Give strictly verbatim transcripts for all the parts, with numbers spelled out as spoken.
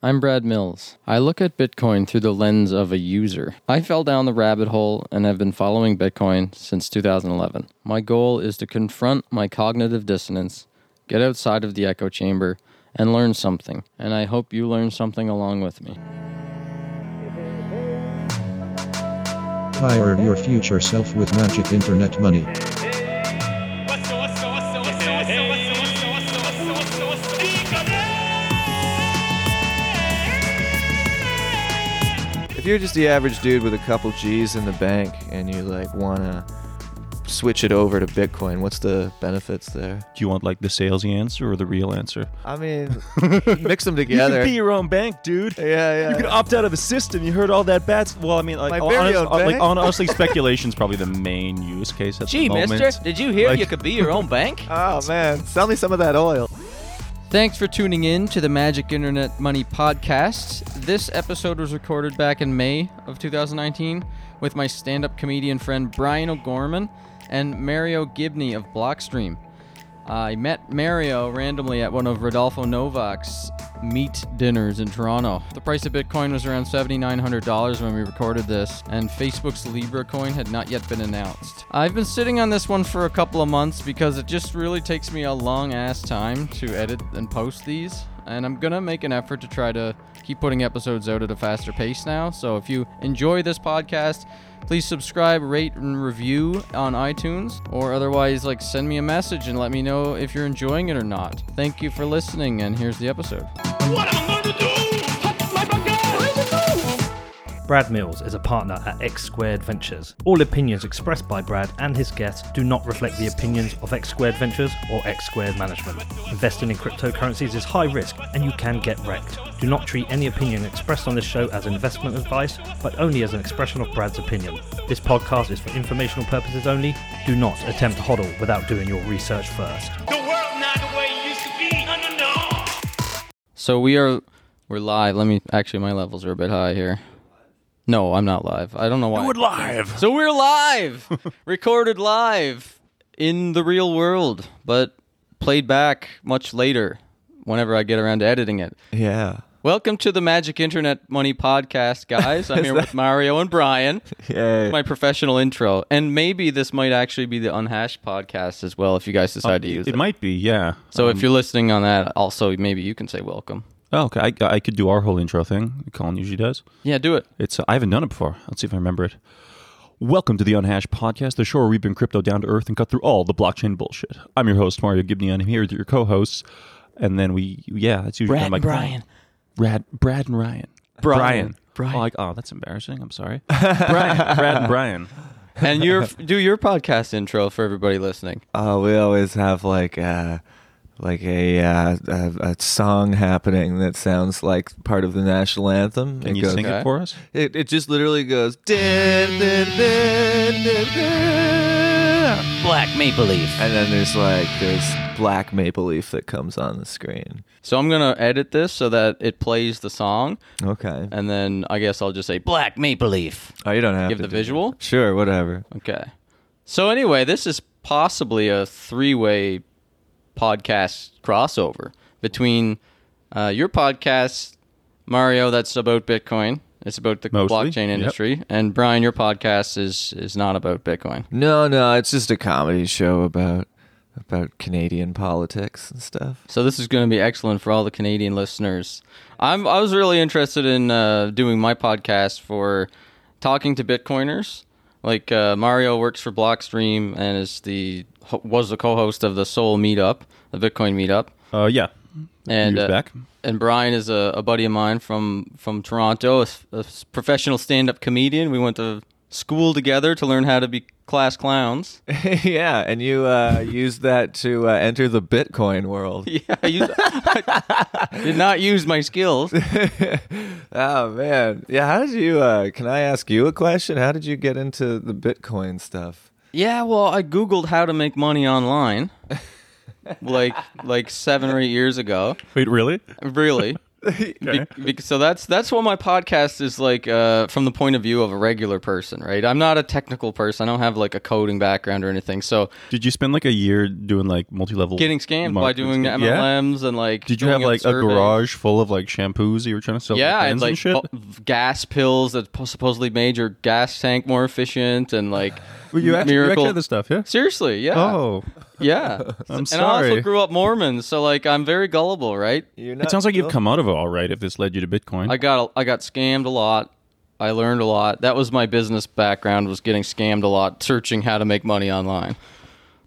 I'm Brad Mills. I look at Bitcoin through the lens of a user. I fell down the rabbit hole and have been following Bitcoin since two thousand eleven. My goal is to confront my cognitive dissonance, get outside of the echo chamber, and learn something. And I hope you learn something along with me. Hire your future self with Magic Internet Money. You're just the average dude with a couple G's in the bank and you like want to switch it over to Bitcoin. What's the benefits there? Do you want like the salesy answer or the real answer? I mean, mix them together. You can be your own bank, dude. Yeah, yeah. You can opt out of the system. You heard all that bad. Well, I mean, like, honest, like honestly, speculation's probably the main use case at Gee, the moment. Gee, mister, did you hear like, you could be your own bank? Oh, man. Sell me some of that oil. Thanks for tuning in to the Magic Internet Money Podcast. This episode was recorded back in May of two thousand nineteen with my stand-up comedian friend Brian O'Gorman and Mario Gibney of Blockstream. Uh, I met Mario randomly at one of Rodolfo Novak's meat dinners in Toronto. The price of Bitcoin was around seven thousand nine hundred dollars when we recorded this, and Facebook's Libra coin had not yet been announced. I've been sitting on this one for a couple of months because it just really takes me a long-ass time to edit and post these, and I'm gonna make an effort to try to keep putting episodes out at a faster pace now. So if you enjoy this podcast, please subscribe, rate, and review on iTunes, or otherwise, like, send me a message and let me know if you're enjoying it or not. Thank you for listening, and here's the episode. What am I going to do? Touch my bugger! Brad Mills is a partner at X Squared Ventures. All opinions expressed by Brad and his guests do not reflect the opinions of X Squared Ventures or X Squared Management. Investing in cryptocurrencies is high risk, and you can get wrecked. Do not treat any opinion expressed on this show as investment advice, but only as an expression of Brad's opinion. This podcast is for informational purposes only. Do not attempt to hodl without doing your research first. The world's not the way it used to be. No, no, no. So we are, we're live. Let me, actually my levels are a bit high here. No, I'm not live. I don't know why. We're live. So we're live. Recorded live in the real world, but played back much later whenever I get around to editing it. Yeah. Welcome to the Magic Internet Money Podcast, guys. I'm here that... with Mario and Brian. Yay. My professional intro. And maybe this might actually be the Unhashed Podcast as well, if you guys decide uh, to use it. It might be, yeah. So um, if you're listening on that, also, maybe you can say welcome. Oh, okay. I, I could do our whole intro thing. Colin usually does. Yeah, do it. It's uh, I haven't done it before. Let's see if I remember it. Welcome to the Unhashed Podcast, the show where we bring crypto down to earth and cut through all the blockchain bullshit. I'm your host, Mario Gibney. I'm here with your co-hosts. And then we, yeah, it's usually Brad I'm like, and Brian. Brad, Brad and Ryan. Brian. Brian. Oh, like, oh, that's embarrassing. I'm sorry. Brian. Brad and Brian. And your do your podcast intro for everybody listening. Uh, we always have like uh, like a, uh, a a song happening that sounds like part of the national anthem. Can it you goes, sing okay. it for us? It it just literally goes. Black Maple Leaf. And then there's like there's Black Maple Leaf that comes on the screen. So I'm going to edit this so that it plays the song. Okay. And then I guess I'll just say Black Maple Leaf. Oh, you don't have Give to. Give the visual? That. Sure, whatever. Okay. So anyway, this is possibly a three-way podcast crossover between uh, your podcast, Mario, that's about Bitcoin. It's about the Mostly, blockchain industry. Yep. And Brian, your podcast is is not about Bitcoin. No, no, it's just a comedy show about about Canadian politics and stuff. So this is going to be excellent for all the Canadian listeners. I'm I was really interested in uh, doing my podcast for talking to Bitcoiners. Like uh, Mario works for Blockstream and is the was the co-host of the Seoul meetup, the Bitcoin meetup. Uh, yeah. And uh, back. and Brian is a, a buddy of mine from, from Toronto, a, a professional stand-up comedian. We went to school together to learn how to be class clowns. Yeah, and you uh, used that to uh, enter the Bitcoin world. Yeah, I, used, I did not use my skills. Oh, man. Yeah, how did you, uh, can I ask you a question? How did you get into the Bitcoin stuff? Yeah, well, I Googled how to make money online. like like seven or eight years ago. Wait, really? Really? Okay. Be- be- so that's that's what my podcast is like, uh, from the point of view of a regular person, right? I'm not a technical person. I don't have like a coding background or anything. So did you spend like a year doing like multi-level getting scammed by doing scam? M L Ms yeah. and like? Did you have like a garage full of like shampoos that you were trying to sell? Yeah, like, and like and shit? Bu- gas pills that supposedly made your gas tank more efficient and like. Well, you actually, you actually had this stuff, yeah? Seriously, yeah. Oh. Yeah. I'm and sorry. And I also grew up Mormon, so like I'm very gullible, right? It sounds like you've come out of it all right if this led you to Bitcoin. I got I got scammed a lot. I learned a lot. That was my business background, was getting scammed a lot, searching how to make money online.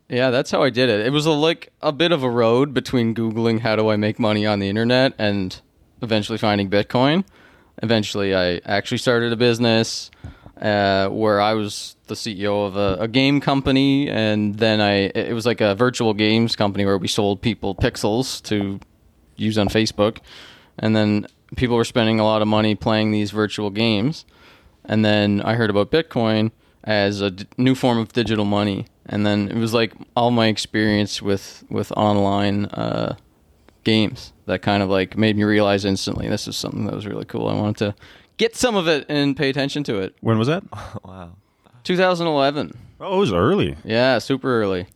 Yeah, that's how I did it. It was a, like a bit of a road between Googling how do I make money on the internet and eventually finding Bitcoin. Eventually I actually started a business. Uh, where I was the C E O of a, a game company, and then I it was like a virtual games company where we sold people pixels to use on Facebook, and then people were spending a lot of money playing these virtual games, and then I heard about Bitcoin as a d- new form of digital money, and then it was like all my experience with, with online uh, games that kind of like made me realize instantly this is something that was really cool. I wanted to get some of it and pay attention to it. When was that? Oh, wow. twenty eleven. Oh, it was early. Yeah, super early.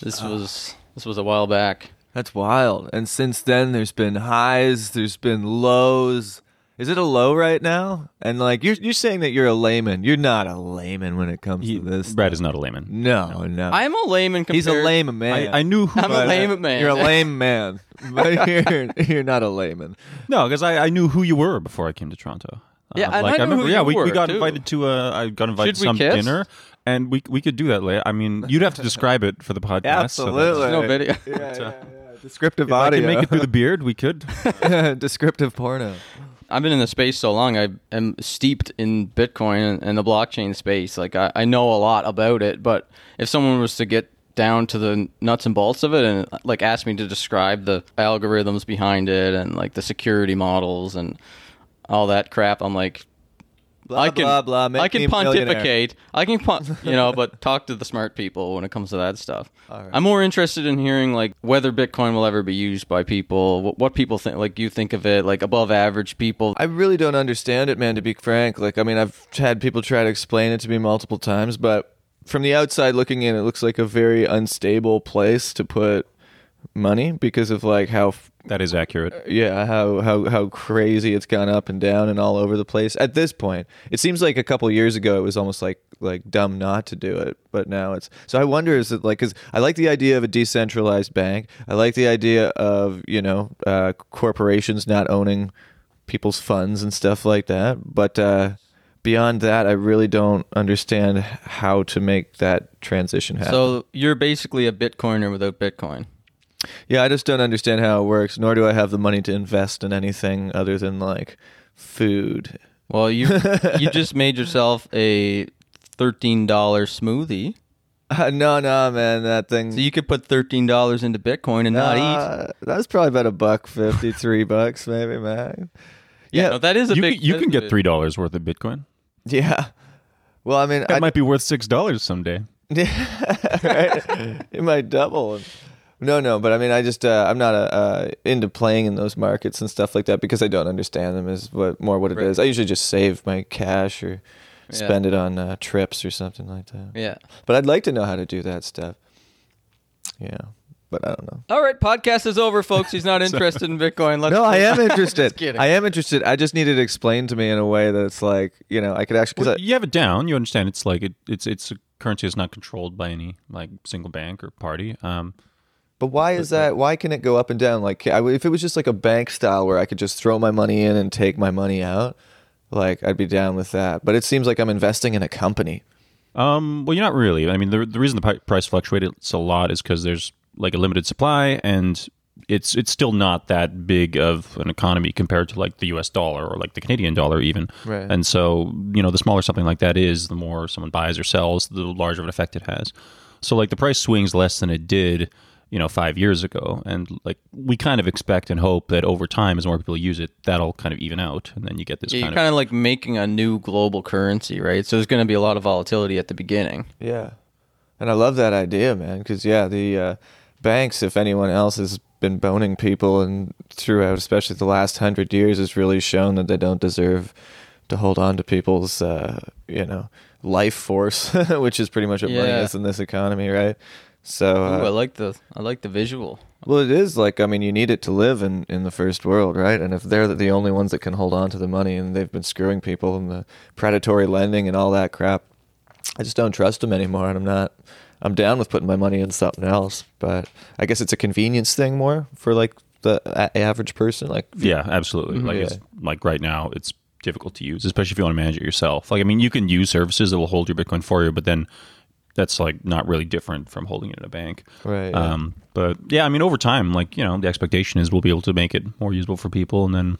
This oh. was this was a while back. That's wild. And since then, there's been highs, there's been lows. Is it a low right now? And like you're you're saying that you're a layman. You're not a layman when it comes he, to this. Brad is not a layman. No, no. no. I'm a layman compared. He's a lame man. I, I knew who I'm a lame man. You're a lame man. But you're, you're not a layman. No, because I, I knew who you were before I came to Toronto. Yeah, uh, I, like, I, I remember. Yeah, we, we got too. invited to. Uh, I got invited to some kiss? dinner, and we we could do that later. I mean, you'd have to describe it for the podcast. Absolutely, so no video. Yeah, yeah, yeah, yeah. Descriptive if audio. If I can make it through the beard, we could. Descriptive porno. I've been in the space so long. I am steeped in Bitcoin and, and the blockchain space. Like I, I know a lot about it, but if someone was to get down to the nuts and bolts of it and like ask me to describe the algorithms behind it and like the security models and all that crap, I'm like, blah, I can, blah, blah. Make I can pontificate. I can, pon- you know, but talk to the smart people when it comes to that stuff. All right. I'm more interested in hearing like whether Bitcoin will ever be used by people, what, what people think, like you think of it, like above average people. I really don't understand it, man, to be frank. Like, I mean, I've had people try to explain it to me multiple times, but from the outside looking in, it looks like a very unstable place to put money because of like how f- that is accurate. Uh, yeah, how how how crazy it's gone up and down and all over the place. At this point, it seems like a couple of years ago it was almost like like dumb not to do it, but now it's. So I wonder is it like because I like the idea of a decentralized bank. I like the idea of you know uh, corporations not owning people's funds and stuff like that. But uh, beyond that, I really don't understand how to make that transition happen. So you're basically a Bitcoiner without Bitcoin. Yeah, I just don't understand how it works, nor do I have the money to invest in anything other than, like, food. Well, you you just made yourself a thirteen dollar smoothie. Uh, no, no, man, that thing... So you could put thirteen dollars into Bitcoin and uh, not eat. That was probably about a buck fifty, three bucks maybe, man. Yeah, yeah no, that is a you big... Can, you can get three dollars worth of Bitcoin. Yeah. Well, I mean... It I'd, might be worth six dollars someday. Right? It might double. No, no, but I mean, I just, uh, I'm not a, uh, into playing in those markets and stuff like that because I don't understand them is what more what it right. is. I usually just save my cash or yeah. spend it on uh, trips or something like that. Yeah. But I'd like to know how to do that stuff. Yeah, but I don't know. All right, podcast is over, folks. He's not interested in Bitcoin. Let's no, I am interested. I am interested. I just needed it explained to me in a way that's like, you know, I could actually... Well, I, you have it down. You understand it's like, it, it's, it's a currency that's not controlled by any like single bank or party. Um But why is that? Why can it go up and down? Like, if it was just like a bank style where I could just throw my money in and take my money out, like I'd be down with that. But it seems like I'm investing in a company. Um, well, you're not really. I mean, the the reason the price fluctuates a lot is because there's like a limited supply, and it's it's still not that big of an economy compared to like the U S dollar or like the Canadian dollar even. Right. And so, you know, the smaller something like that is, the more someone buys or sells, the larger of an effect it has. So, like the price swings less than it did. You know, five years ago, and like we kind of expect and hope that over time, as more people use it, that'll kind of even out, and then you get this. Yeah, kind you're of... kind of like making a new global currency, right? So there's going to be a lot of volatility at the beginning. Yeah, and I love that idea, man, because yeah, the uh, banks, if anyone else is been boning people and throughout, especially the last hundred years, has really shown that they don't deserve to hold on to people's, uh, you know, life force, which is pretty much what yeah. money is in this economy, right? So uh, Ooh, I like the I like the visual. Well, it is like, I mean, you need it to live in, in the first world, right? And if they're the only ones that can hold on to the money and they've been screwing people and the predatory lending and all that crap, I just don't trust them anymore. And I'm not, I'm down with putting my money in something else. But I guess it's a convenience thing more for like the a- average person. Like, yeah, absolutely. Mm-hmm. Like, yeah. It's, like right now, it's difficult to use, especially if you want to manage it yourself. Like, I mean, you can use services that will hold your Bitcoin for you, but then that's like not really different from holding it in a bank. Right. Um, yeah. But yeah, I mean, over time, like, you know, the expectation is we'll be able to make it more usable for people. And then,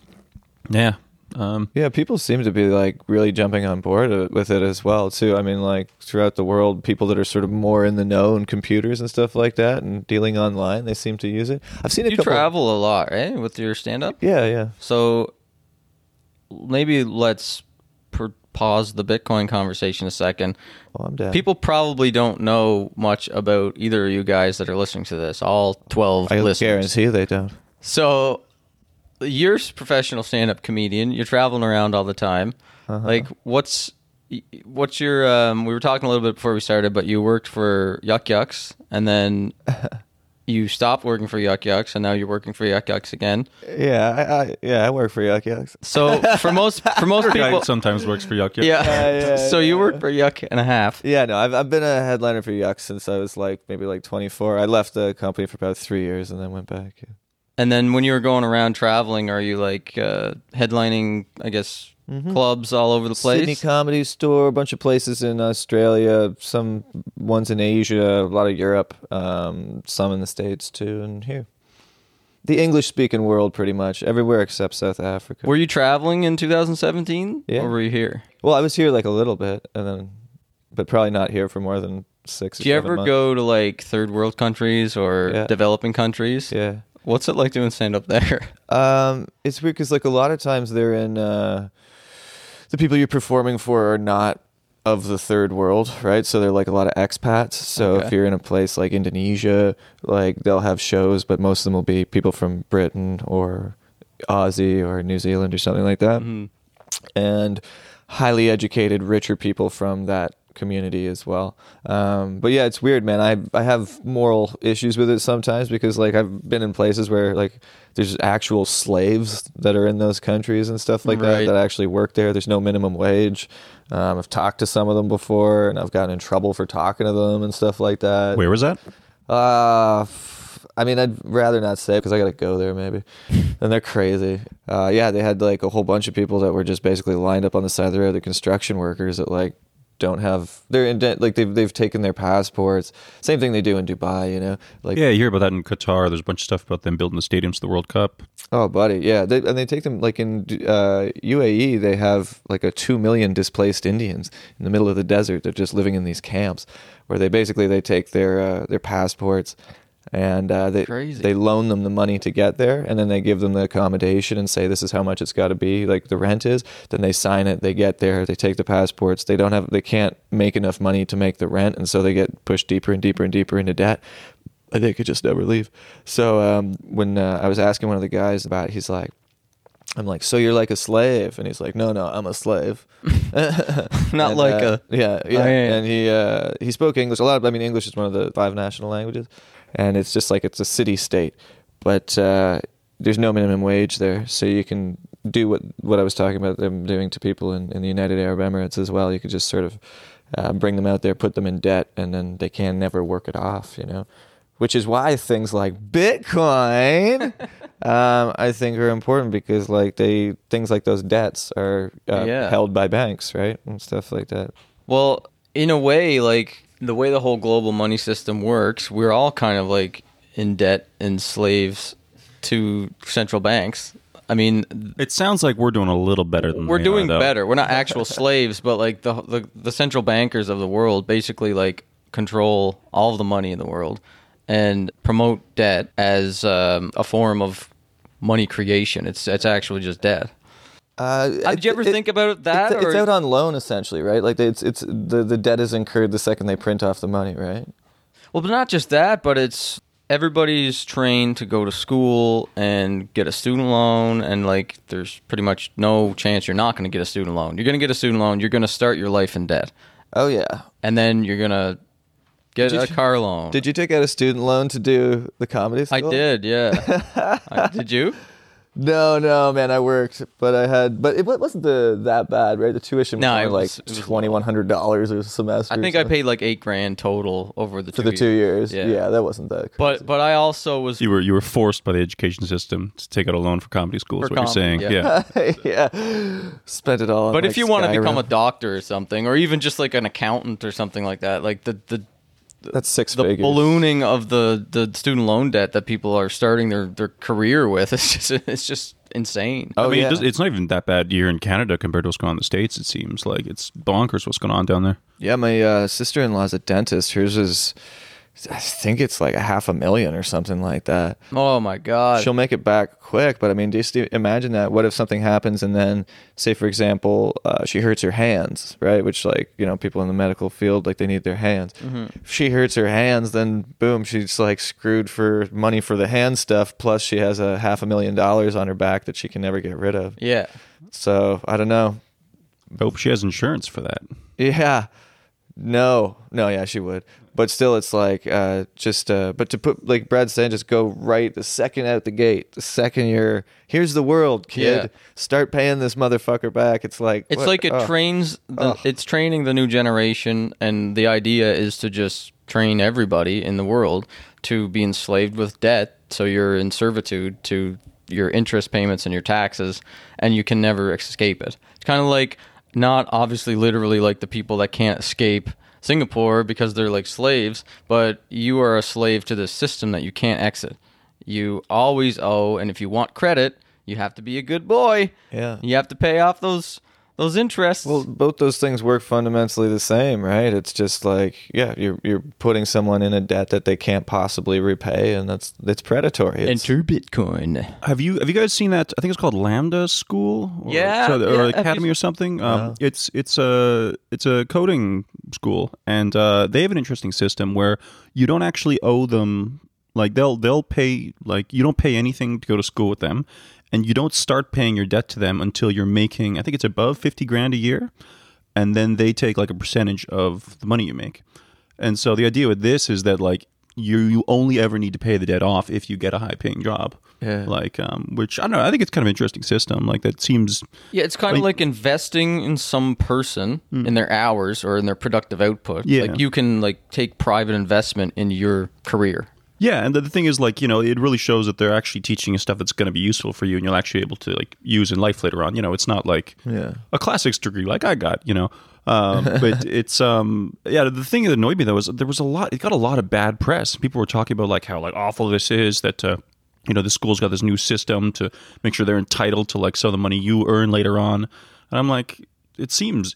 yeah. Um, yeah, people seem to be like really jumping on board with it as well, too. I mean, like throughout the world, people that are sort of more in the know and computers and stuff like that and dealing online, they seem to use it. I've seen a you couple... travel a lot, right? With your stand-up? Yeah, yeah. So maybe let's... Per- pause the Bitcoin conversation a second. Well, I'm down. People probably don't know much about either of you guys that are listening to this. All twelve I listeners. I guarantee they don't. So you're a professional stand-up comedian. You're traveling around all the time. Uh-huh. Like, what's what's your... Um, we were talking a little bit before we started, but you worked for Yuck Yucks, and then... You stopped working for Yuck Yucks, and now you're working for Yuck Yucks again. Yeah, I, I, yeah, I work for Yuck Yucks. So for most for most people, guy sometimes works for Yuck Yucks. Yeah, yeah, yeah so yeah. You worked for Yuck and a half. Yeah, no, I've I've been a headliner for Yucks since I was like maybe like twenty-four. I left the company for about three years and then went back. Yeah. And then when you were going around traveling, are you like uh, headlining? I guess. Mm-hmm. Clubs all over the place. Sydney Comedy Store, a bunch of places in Australia, some ones in Asia, a lot of Europe, um, some in the States too, and here. The English-speaking world, pretty much. Everywhere except South Africa. Were you traveling in two thousand seventeen? Yeah. Or were you here? Well, I was here like a little bit, and then, but probably not here for more than six or seven months. Do you ever go to like third world countries or yeah. developing countries? Yeah. What's it like doing stand-up there? Um, it's weird because like a lot of times they're in... Uh, the people you're performing for are not of the third world, right? So they're like a lot of expats. So okay. If you're in a place like Indonesia, like they'll have shows, but most of them will be people from Britain or Aussie or New Zealand or something like that. Mm-hmm. And highly educated, richer people from that community as well. Um, but yeah, it's weird, man. I I have moral issues with it sometimes because like I've been in places where like there's actual slaves that are in those countries and stuff like right. that that actually work there. There's no minimum wage. Um, I've talked to some of them before and I've gotten in trouble for talking to them and stuff like that. Where was that? Uh, I mean, I'd rather not say because I got to go there maybe. And they're crazy. Uh, yeah, they had like a whole bunch of people that were just basically lined up on the side of the road. They're construction workers that like don't have they're in de- like they've they've taken their passports. Same thing they do in Dubai, you know. Like yeah, you hear about that in Qatar. There's a bunch of stuff about them building the stadiums to the World Cup. Oh, buddy, yeah, they, and they take them like in uh, U A E. They have like a two million displaced Indians in the middle of the desert. They're just living in these camps where they basically they take their uh, their passports and uh, they Crazy. they loan them the money to get there, and then they give them the accommodation and say this is how much it's got to be, like the rent is. Then they sign it. They get there. They take the passports. They don't have. They can't make enough money to make the rent, and so they get pushed deeper and deeper and deeper into debt. They could just never leave. So um, when uh, I was asking one of the guys about it, he's like, I'm like, so you're like a slave? And he's like, no, no, I'm a slave. Not and, like uh, a yeah, yeah. Oh, yeah, yeah. And he uh, he spoke English a lot. I mean, English is one of the five national languages. And it's just like it's a city-state, but uh, there's no minimum wage there. So you can do what, what I was talking about them doing to people in, in the United Arab Emirates as well. You could just sort of uh, bring them out there, put them in debt, and then they can never work it off, you know, which is why things like Bitcoin, um, I think, are important because like they things like those debts are uh, yeah. held by banks, right, and stuff like that. Well, in a way, like... the way the whole global money system works, we're all kind of like in debt and slaves to central banks. I mean, it sounds like we're doing a little better than we're they doing are, better. We're not actual slaves, but like the, the the central bankers of the world basically like control all of the money in the world and promote debt as um, a form of money creation. It's it's actually just debt. Uh, Did you ever it, think about that? It's, or? It's out on loan, essentially, right? Like it's it's the, the debt is incurred the second they print off the money, right? Well, but not just that, but it's everybody's trained to go to school and get a student loan, and like there's pretty much no chance you're not going to get a student loan. You're going to get a student loan. You're going to start your life in debt. Oh, yeah. And then you're going to get a car loan. Did you take out a student loan to do the comedy school? I did, yeah. I, did you? No, no, man, I worked, but I had, but it wasn't the, that bad, right? The tuition was, no, it was like twenty-one hundred dollars a semester. I think I paid like eight grand total over the two years. For the two years, yeah. yeah, that wasn't that crazy. But but I also was... You were you were forced by the education system to take out a loan for comedy school, for is what comedy, you're saying. Yeah. yeah. yeah. Spent it all on But like if you want to become a doctor or something, or even just like an accountant or something like that, like the... the That's six the figures. Ballooning of the, the student loan debt that people are starting their, their career with. It's just it's just insane. Oh, I mean, yeah. it does, it's not even that bad here in Canada compared to what's going on in the States, it seems. Like, it's bonkers what's going on down there. Yeah, my uh, sister-in-law's a dentist. Hers is, I think it's like a half a million or something like that. Oh, my God. She'll make it back quick. But, I mean, just imagine that. What if something happens and then, say, for example, uh, she hurts her hands, right? Which, like, you know, people in the medical field, like, they need their hands. Mm-hmm. If she hurts her hands, then, boom, she's, like, screwed for money for the hand stuff. Plus, she has a half a million dollars on her back that she can never get rid of. Yeah. So, I don't know. I hope she has insurance for that. Yeah. No. No, yeah, she would. But still, it's like uh, just. Uh, but to put like Brad said, just go right the second out the gate. The second you're here's the world, kid. Yeah. Start paying this motherfucker back. It's like it's what? like it oh. trains. The, oh. It's training the new generation, and the idea is to just train everybody in the world to be enslaved with debt. So you're in servitude to your interest payments and your taxes, and you can never escape it. It's kind of like not obviously literally like the people that can't escape Singapore because they're like slaves, but you are a slave to this system that you can't exit. You always owe, and if you want credit, you have to be a good boy. Yeah, you have to pay off those those interests. Well, both those things work fundamentally the same, right? It's just like, yeah, you're you're putting someone in a debt that they can't possibly repay, and that's that's predatory. It's, Enter Bitcoin. Have you have you guys seen that? I think it's called Lambda School, or, yeah, so, or yeah, Academy or something. Um, no. It's it's a it's a coding school, and uh, they have an interesting system where you don't actually owe them. Like they'll they'll pay like you don't pay anything to go to school with them. And you don't start paying your debt to them until you're making, I think it's above fifty grand a year. And then they take like a percentage of the money you make. And so the idea with this is that like you, you only ever need to pay the debt off if you get a high paying job. Yeah. Like, um, which I don't know, I think it's kind of an interesting system. Like that seems. Yeah. It's kind like, of like investing in some person mm. in their hours or in their productive output. Yeah. Like you can like take private investment in your career. Yeah, and the thing is, like, you know, it really shows that they're actually teaching you stuff that's going to be useful for you and you'll actually be able to, like, use in life later on. You know, it's not like yeah. a classics degree like I got, you know. Um, but it's, um, yeah, the thing that annoyed me, though, is there was a lot, it got a lot of bad press. People were talking about, like, how, like, awful this is, that, uh, you know, the school's got this new system to make sure they're entitled to, like, some of the money you earn later on. And I'm like, it seems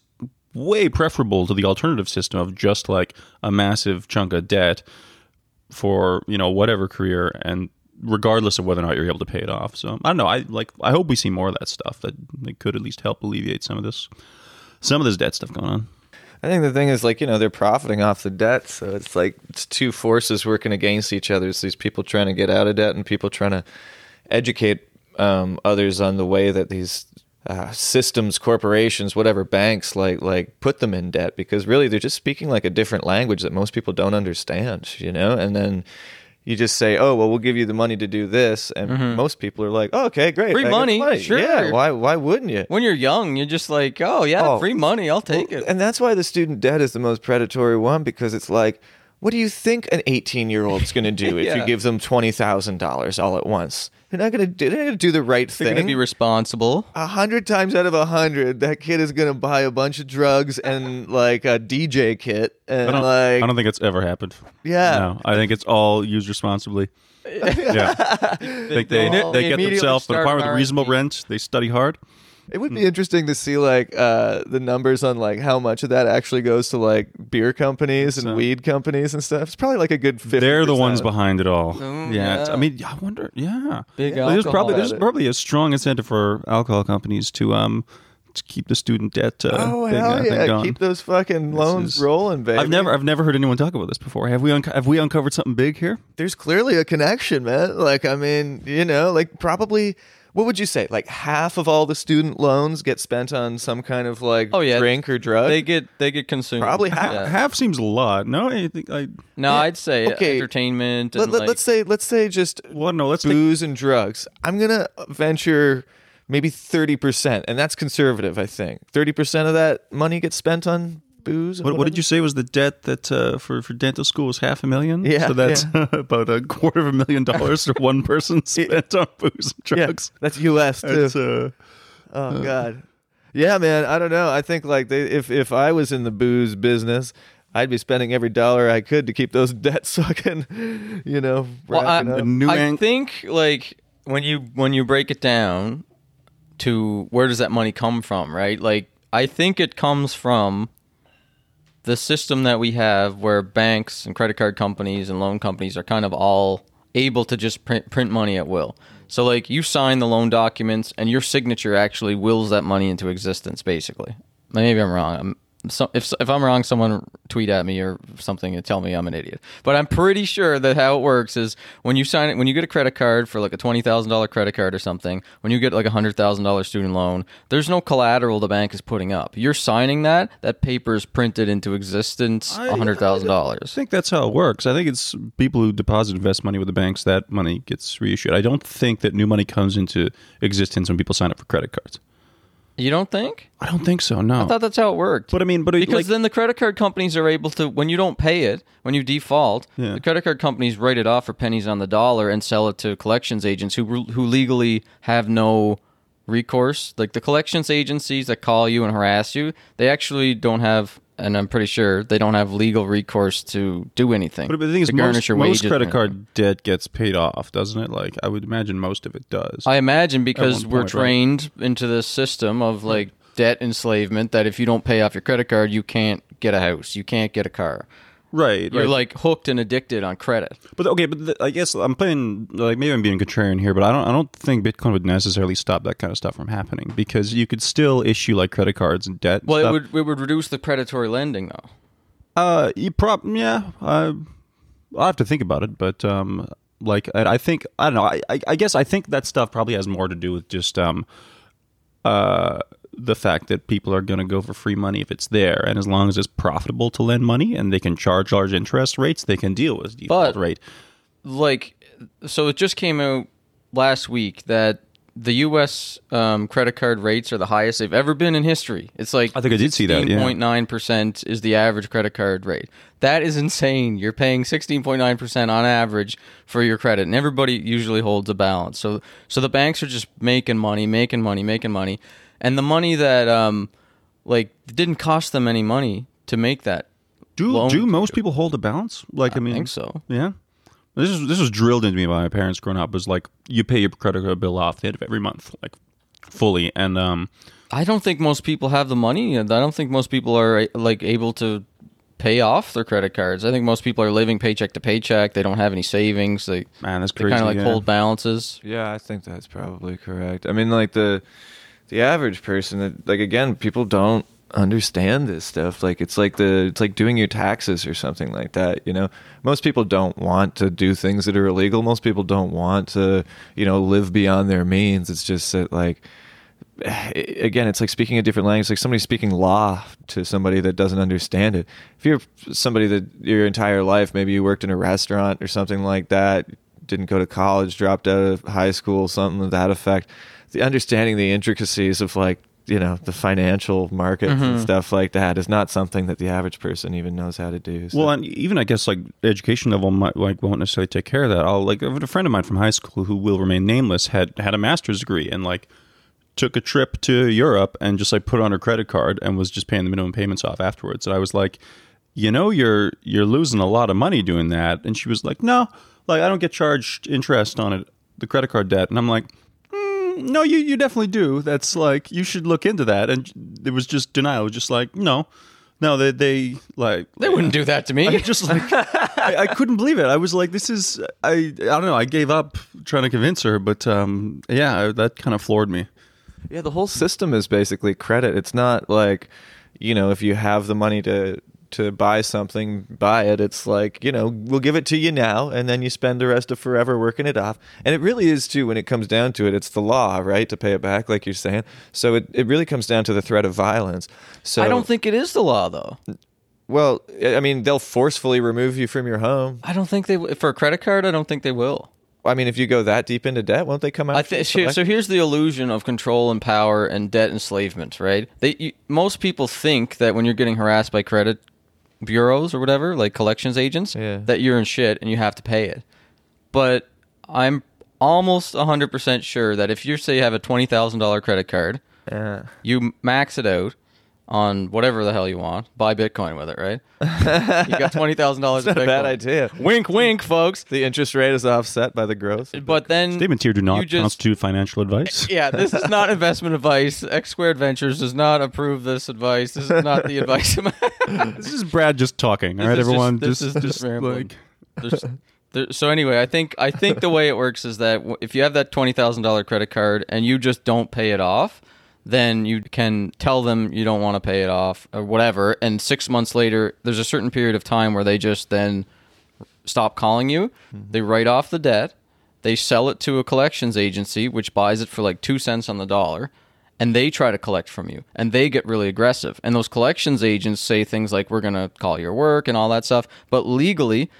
way preferable to the alternative system of just, like, a massive chunk of debt for, you know, whatever career, and regardless of whether or not you're able to pay it off. So I don't know. I like. I hope we see more of that stuff that, that could at least help alleviate some of this, some of this debt stuff going on. I think the thing is, like, you know, they're profiting off the debt, so it's like it's two forces working against each other. It's these people trying to get out of debt and people trying to educate um, others on the way that these uh, systems, corporations, whatever, banks, like like put them in debt, because really they're just speaking like a different language that most people don't understand, you know. And then you just say, oh well, we'll give you the money to do this, and mm-hmm. most people are like, oh, okay, great, free money, money, sure, yeah, why why wouldn't you? When you're young, you're just like, oh yeah, oh, free money, I'll take well, it. And that's why the student debt is the most predatory one, because it's like, what do you think an eighteen-year-old's going to do yeah. if you give them twenty thousand dollars all at once? They're not going to do the right thing. They're going to be responsible. A hundred times out of a hundred, that kid is going to buy a bunch of drugs and like a D J kit. And I don't, like, I don't think it's ever happened. Yeah. No, I think it's all used responsibly. Yeah. I think they, they, they get themselves an apartment with reasonable rent. They study hard. It would be interesting to see like uh, the numbers on like how much of that actually goes to like beer companies and so, weed companies and stuff. It's probably like a good fifty percent. They're the ones behind it all. Mm, yeah. yeah. I mean, I wonder. Yeah. Big yeah. There's probably there's probably a strong incentive for alcohol companies to um keep the student debt. Uh, oh thing, hell yeah! Going. Keep those fucking this loans is, rolling, baby. I've never, I've never heard anyone talk about this before. Have we? Un- have we uncovered something big here? There's clearly a connection, man. Like, I mean, you know, like probably. What would you say? Like half of all the student loans get spent on some kind of like oh, yeah. drink or drug. They get they get consumed. Probably half. Yeah. Half seems a lot. No, I think like no, yeah. I'd say okay. entertainment. And let, let, like, let's say let's say just well, no, let's booze think. and drugs. I'm gonna venture maybe thirty percent, and that's conservative. I think thirty percent of that money gets spent on. Booze what, what did you say was the debt that uh, for, for dental school was half a million? Yeah. So that's yeah. about a quarter of a million dollars for one person spent on booze and drugs. Yeah, that's U S too. That's, uh, oh, uh, God. Yeah, man. I don't know. I think like they, if, if I was in the booze business, I'd be spending every dollar I could to keep those debts fucking, you know, wrapping well, I, up. New I ang- think like when you when you break it down to where does that money come from, right? Like I think it comes from the system that we have where banks and credit card companies and loan companies are kind of all able to just print, print money at will. So, like, you sign the loan documents and your signature actually wills that money into existence, basically. Maybe I'm wrong. I'm, so, if, if I'm wrong, someone tweet at me or something and tell me I'm an idiot. But I'm pretty sure that how it works is when you sign it, when you get a credit card for like a twenty thousand dollars credit card or something, when you get like a one hundred thousand dollars student loan, there's no collateral the bank is putting up. You're signing that, that paper is printed into existence, one hundred thousand dollars. I think that's how it works. I think it's people who deposit invest money with the banks, that money gets reissued. I don't think that new money comes into existence when people sign up for credit cards. You don't think? I don't think so, no. I thought that's how it worked. But I mean, but it, because like, then the credit card companies are able to, when you don't pay it, when you default, yeah. the credit card companies write it off for pennies on the dollar and sell it to collections agents who who legally have no recourse. Like the collections agencies that call you and harass you, they actually don't have, and I'm pretty sure they don't have legal recourse to do anything. But the thing is, most, most credit card debt gets paid off, doesn't it? Like, I would imagine most of it does. I imagine because we're trained into this system of like debt enslavement that if you don't pay off your credit card, you can't get a house, you can't get a car. Right, you're right. like hooked and addicted on credit. But okay, but the, I guess I'm playing like maybe I'm being contrarian here, but I don't I don't think Bitcoin would necessarily stop that kind of stuff from happening because you could still issue like credit cards and debt. Well, and it would it would reduce the predatory lending though. Uh, you prob yeah. I I'll have to think about it, but um, like I, I think I don't know. I, I I guess I think that stuff probably has more to do with just um, uh. the fact that people are going to go for free money if it's there, and as long as it's profitable to lend money and they can charge large interest rates, they can deal with default but, rate. Like, so it just came out last week that the U S um, credit card rates are the highest they've ever been in history. It's like I think I did see that. sixteen point nine percent is the average credit card rate. That is insane. You're paying sixteen point nine percent on average for your credit, and everybody usually holds a balance. So, so the banks are just making money, making money, making money. And the money that, um, like, didn't cost them any money to make that. Do loan do most people hold a balance? Like, I, I mean, think so. Yeah, this is this was drilled into me by my parents growing up. Was like, you pay your credit card bill off the end of every month, like fully. And um, I don't think most people have the money. I don't think most people are like able to pay off their credit cards. I think most people are living paycheck to paycheck. They don't have any savings. They man, that's crazy. Kind of like yeah. hold balances. Yeah, I think that's probably correct. I mean, like the. The average person, like again, people don't understand this stuff. Like it's like the it's like doing your taxes or something like that. You know, most people don't want to do things that are illegal. Most people don't want to, you know, live beyond their means. It's just that, like, again, it's like speaking a different language. It's like somebody speaking law to somebody that doesn't understand it. If you're somebody that your entire life, maybe you worked in a restaurant or something like that, didn't go to college, dropped out of high school, something to that effect. The understanding the intricacies of like, you know, the financial markets mm-hmm. and stuff like that is not something that the average person even knows how to do. So. Well, and even I guess like education level might like won't necessarily take care of that. I'll like I have a friend of mine from high school who will remain nameless had had a master's degree and like took a trip to Europe and just like put on her credit card and was just paying the minimum payments off afterwards. And I was like, you know, you're you're losing a lot of money doing that. And she was like, no, like I don't get charged interest on it, the credit card debt. And I'm like. No, you, you definitely do. That's like, you should look into that. And it was just denial. It was just like, no, no, they, they like, they wouldn't do that to me. I just like, I, I couldn't believe it. I was like, this is, I, I don't know. I gave up trying to convince her, but um, yeah, that kind of floored me. Yeah, the whole system is basically credit. It's not like, you know, if you have the money to to buy something, buy it. It's like, you know, we'll give it to you now, and then you spend the rest of forever working it off. And it really is, too, when it comes down to it, it's the law, right, to pay it back, like you're saying. So it, it really comes down to the threat of violence. So I don't think it is the law, though. Well, I mean, they'll forcefully remove you from your home. I don't think they will. For a credit card, I don't think they will. I mean, if you go that deep into debt, won't they come out? I th- here, so here's the illusion of control and power and debt enslavement, right? They, you, most people think that when you're getting harassed by credit bureaus or whatever, like collections agents, yeah. that you're in shit and you have to pay it. But I'm almost one hundred percent sure that if you say you have a twenty thousand dollars credit card, yeah. you max it out on whatever the hell you want, buy Bitcoin with it, right? You got twenty thousand dollars. Not a bad idea. Wink, wink, folks. The interest rate is offset by the growth. But then statements here do not just, constitute financial advice. Yeah, this is not investment advice. X Squared Ventures does not approve this advice. This is not the advice. This is Brad just talking. All right, everyone. Just, this just, is just like. There's, there, so anyway, I think I think the way it works is that if you have that twenty thousand dollar credit card and you just don't pay it off, then you can tell them you don't want to pay it off or whatever. And six months later, there's a certain period of time where they just then stop calling you. Mm-hmm. They write off the debt. They sell it to a collections agency, which buys it for like two cents on the dollar. And they try to collect from you. And they get really aggressive. And those collections agents say things like, we're going to call your work and all that stuff. But legally,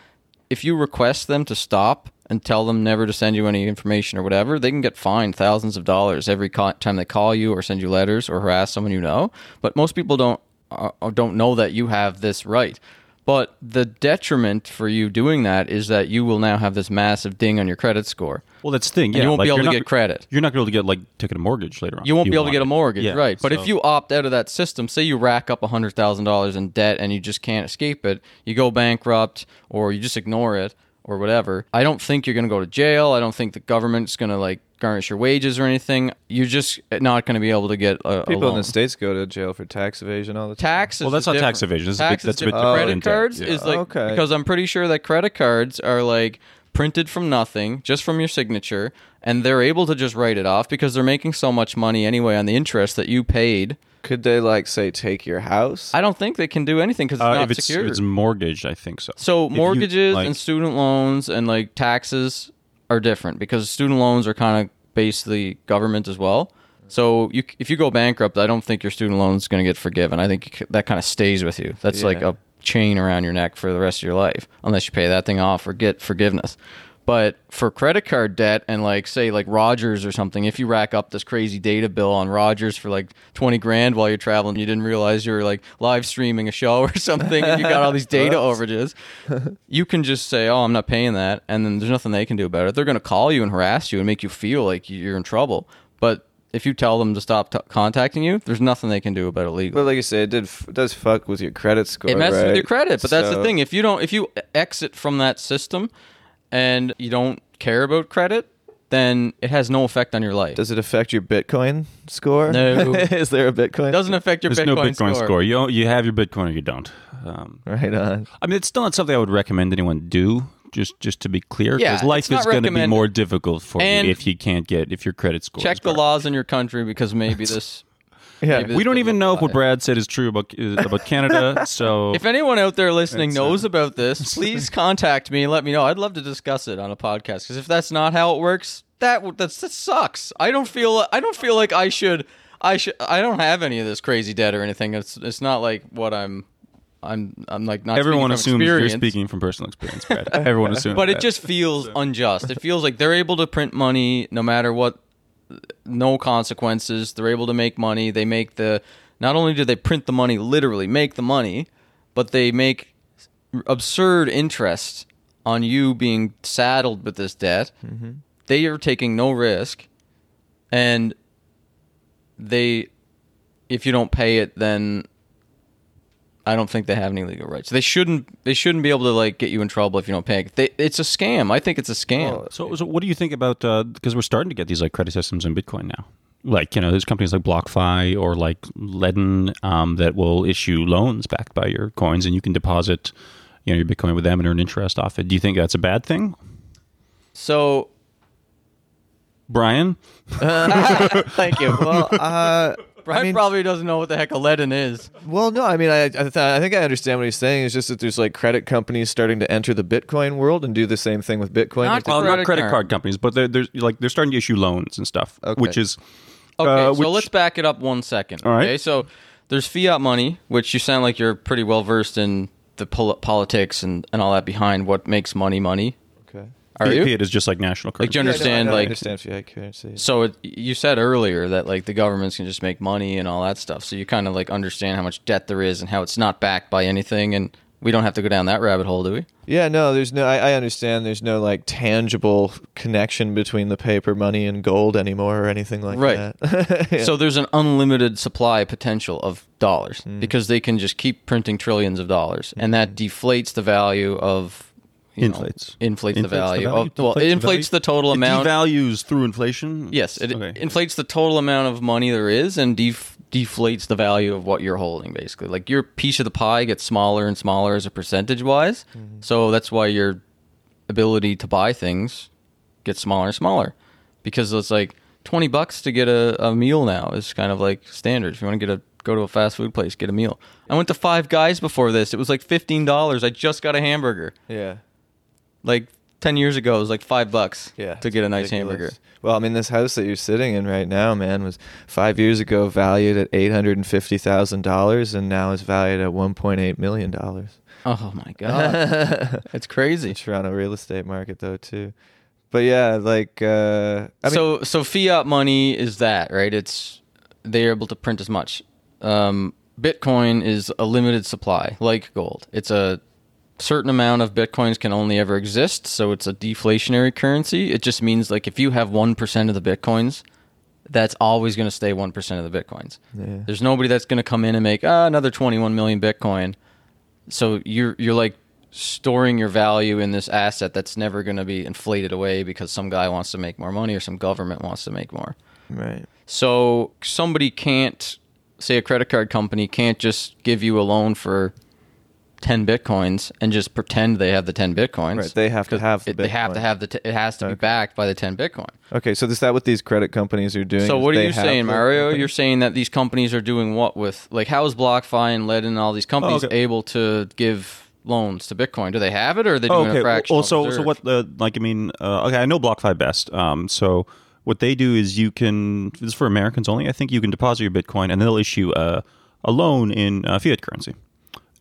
if you request them to stop and tell them never to send you any information or whatever, they can get fined thousands of dollars every co- time they call you or send you letters or harass someone you know. But most people don't uh, don't know that you have this right. But the detriment for you doing that is that you will now have this massive ding on your credit score. Well, that's the thing. Yeah, and you won't like, be able to not, get credit. You're not going to be able to get, like, taking a mortgage later on. You won't you be able to get a mortgage, yeah, right. So. But if you opt out of that system, say you rack up one hundred thousand dollars in debt and you just can't escape it, you go bankrupt or you just ignore it, or whatever, I don't think you're going to go to jail. I don't think the government's going to like garnish your wages or anything. You're just not going to be able to get a, People a in the States go to jail for tax evasion all the time. Tax is Well, that's not different. Tax evasion. This tax is a bit, that's a bit oh, credit cards yeah. is like, okay. Because I'm pretty sure that credit cards are like printed from nothing, just from your signature, and they're able to just write it off because they're making so much money anyway on the interest that you paid. Could they, like, say, take your house? I don't think they can do anything because it's uh, not if it's, secured. If it's mortgaged, I think so. So if mortgages you, like, and student loans and, like, taxes are different because student loans are kind of basically government as well. So you, if you go bankrupt, I don't think your student loan is going to get forgiven. I think that kind of stays with you. That's yeah. like a chain around your neck for the rest of your life unless you pay that thing off or get forgiveness. But for credit card debt and like, say like Rogers or something, if you rack up this crazy data bill on Rogers for like twenty grand while you're traveling, you didn't realize you were like live streaming a show or something and you got all these data overages, you can just say, oh, I'm not paying that. And then there's nothing they can do about it. They're going to call you and harass you and make you feel like you're in trouble. But if you tell them to stop t- contacting you, there's nothing they can do about it legally. Well, like you say, it did f- does fuck with your credit score. It messes right? with your credit. But so. That's the thing. If you don't, if you exit from that system and you don't care about credit, then it has no effect on your life. Does it affect your Bitcoin score? No. Is there a Bitcoin? It doesn't affect your Bitcoin score. There's no Bitcoin score. You you have your Bitcoin or you don't. Um, right on. I mean, it's still not something I would recommend anyone do. Just just to be clear, because yeah, life is going to be more difficult for and you if you can't get, if your credit score check is the laws in your country because maybe this... Yeah, maybe this we don't even know if what Brad said is true about, about Canada, so... If anyone out there listening it's, knows uh, about this, please contact me and let me know. I'd love to discuss it on a podcast, because if that's not how it works, that, that's, that sucks. I don't feel I don't feel like I should... I should. I don't have any of this crazy debt or anything. It's It's not like what I'm... I'm I'm like not Everyone assumes experience. You're speaking from personal experience, Brad. Everyone assumes But it that. Just feels unjust. It feels like they're able to print money no matter what, no consequences. They're able to make money. They make the... Not only do they print the money, literally make the money, but they make absurd interest on you being saddled with this debt. Mm-hmm. They are taking no risk. And they... If you don't pay it, then... I don't think they have any legal rights. They shouldn't. They shouldn't be able to like get you in trouble if you don't pay. They, it's a scam. I think it's a scam. So, so what do you think about? Because uh, we're starting to get these like credit systems in Bitcoin now. Like you know, there's companies like BlockFi or like Ledin um, that will issue loans backed by your coins, and you can deposit, you know, your Bitcoin with them and earn interest off it. Do you think that's a bad thing? So, Brian? Uh, thank you. Well, uh, Brian I mean, probably doesn't know what the heck a Ledin is. Well, no, I mean, I I, th- I think I understand what he's saying. It's just that there's like credit companies starting to enter the Bitcoin world and do the same thing with Bitcoin. Not, well, credit, not credit card, card companies, but they're, they're, like, they're starting to issue loans and stuff, okay. which is... Okay, uh, which, so let's back it up one second. All right. Okay, so there's fiat money, which you sound like you're pretty well versed in the pol- politics and, and all that behind what makes money money. Okay. Are you? Fiat is just like national currency. Like, do you understand? Yeah, I know, I know, like, I understand fiat currency. So it, you said earlier that like the governments can just make money and all that stuff. So you kind of like understand how much debt there is and how it's not backed by anything. And we don't have to go down that rabbit hole, do we? Yeah, no, there's no, I, I understand there's no like tangible connection between the paper money and gold anymore or anything like right. that. yeah. So there's an unlimited supply potential of dollars mm. because they can just keep printing trillions of dollars. Mm-hmm. And that deflates the value of... You inflates. Know, inflates. Inflates the value. The value. Of, well, inflates it inflates the, the total amount. It devalues through inflation? Yes. It okay. inflates the total amount of money there is and def- deflates the value of what you're holding, basically. Like, your piece of the pie gets smaller and smaller as a percentage-wise. Mm-hmm. So that's why your ability to buy things gets smaller and smaller. Because it's like twenty bucks to get a, a meal now is kind of like standard. If you want to get a go to a fast food place, get a meal. I went to Five Guys before this. It was like fifteen dollars. I just got a hamburger. Yeah. Like ten years ago, it was like five bucks yeah, to get a nice ridiculous. hamburger. Well, I mean, this house that you're sitting in right now, man, was five years ago valued at eight hundred fifty thousand dollars and now is valued at one point eight million dollars. Oh, my God. That's crazy. The Toronto real estate market, though, too. But yeah, like... Uh, I mean, so, so fiat money is that, right? It's they're able to print as much. Um, Bitcoin is a limited supply, like gold. It's a... certain amount of bitcoins can only ever exist, so it's a deflationary currency. It just means like if you have one percent of the bitcoins, that's always going to stay one percent of the bitcoins. Yeah. There's nobody that's going to come in and make ah, another twenty-one million bitcoin. So you're you're like storing your value in this asset that's never going to be inflated away because some guy wants to make more money or some government wants to make more. Right. So somebody can't, say a credit card company can't just give you a loan for ten bitcoins and just pretend they have the ten bitcoins. Right, they have to have the it, Bitcoin. They have to have the. T- it has to okay. be backed by the ten bitcoin. Okay, so is that what these credit companies are doing? So what are you saying, Mario? You're saying that these companies are doing what with like how is BlockFi and Ledin and all these companies oh, okay. able to give loans to Bitcoin? Do they have it or are they doing oh, okay. a fractional? Well, so, so what the like? I mean, uh, okay, I know BlockFi best. Um, so what they do is you can. This is for Americans only. I think you can deposit your Bitcoin and they'll issue a a loan in uh, fiat currency.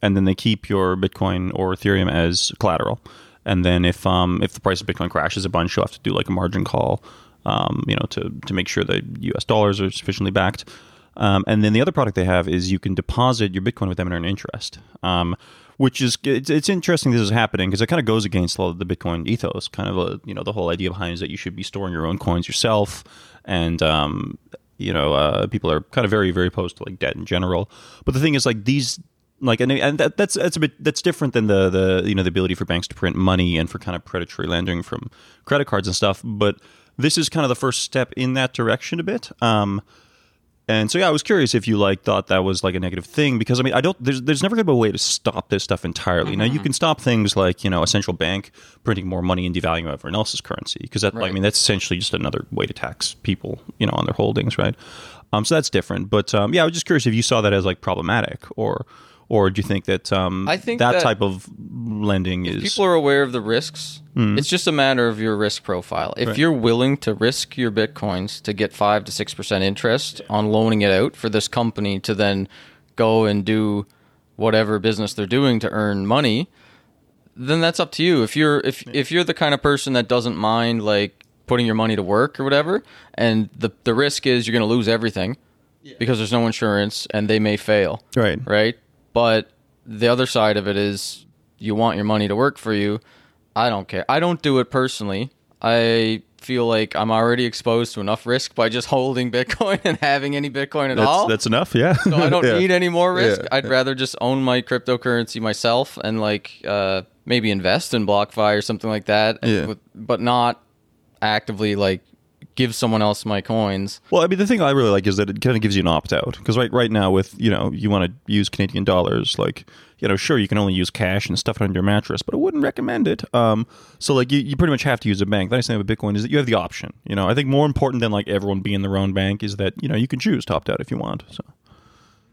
And then they keep your Bitcoin or Ethereum as collateral. And then if um, if the price of Bitcoin crashes a bunch, you'll have to do like a margin call, um, you know, to to make sure the U S dollars are sufficiently backed. Um, and then the other product they have is you can deposit your Bitcoin with them and earn interest, um, which is it's, it's interesting. This is happening because it kind of goes against all of the Bitcoin ethos. Kind of a, you know, the whole idea behind is that you should be storing your own coins yourself and. Um, you know, uh, people are kind of very very opposed to like debt in general. But the thing is, like these. Like and and that, that's that's a bit that's different than the the you know the ability for banks to print money and for kind of predatory lending from credit cards and stuff. But this is kind of the first step in that direction a bit. Um, and so yeah, I was curious if you like thought that was like a negative thing because I mean I don't there's there's never gonna be a way to stop this stuff entirely. Mm-hmm. Now you can stop things like you know a central bank printing more money and devaluing everyone else's currency because that right. I mean that's essentially just another way to tax people you know on their holdings right. Um, so that's different. But um, yeah, I was just curious if you saw that as like problematic or. Or do you think that um, I think that, that type of lending is... People are aware of the risks. Mm. It's just a matter of your risk profile. If right. you're willing to risk your Bitcoins to get five to six percent interest yeah. on loaning it out for this company to then go and do whatever business they're doing to earn money, then that's up to you. If you're if, yeah. if you're the kind of person that doesn't mind like putting your money to work or whatever, and the, the risk is you're going to lose everything yeah. because there's no insurance and they may fail. Right. Right? But the other side of it is you want your money to work for you. I don't care. I don't do it personally. I feel like I'm already exposed to enough risk by just holding Bitcoin and having any Bitcoin at that's, all. That's enough, yeah. So I don't yeah. need any more risk. Yeah. I'd rather just own my cryptocurrency myself and like uh, maybe invest in BlockFi or something like that, yeah. with, but not actively like give someone else my coins. Well, I mean, the thing I really like is that it kind of gives you an opt out because right, right now with, you know, you want to use Canadian dollars, like, you know, sure, you can only use cash and stuff it under your mattress, but I wouldn't recommend it. Um, so like you, you pretty much have to use a bank. The nice thing about Bitcoin is that you have the option. You know, I think more important than like everyone being their own bank is that, you know, you can choose to opt out if you want. So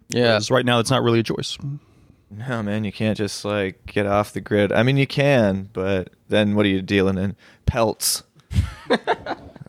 yeah, because right now that's not really a choice. No, man, you can't just like get off the grid. I mean, you can, but then what are you dealing in? Pelts.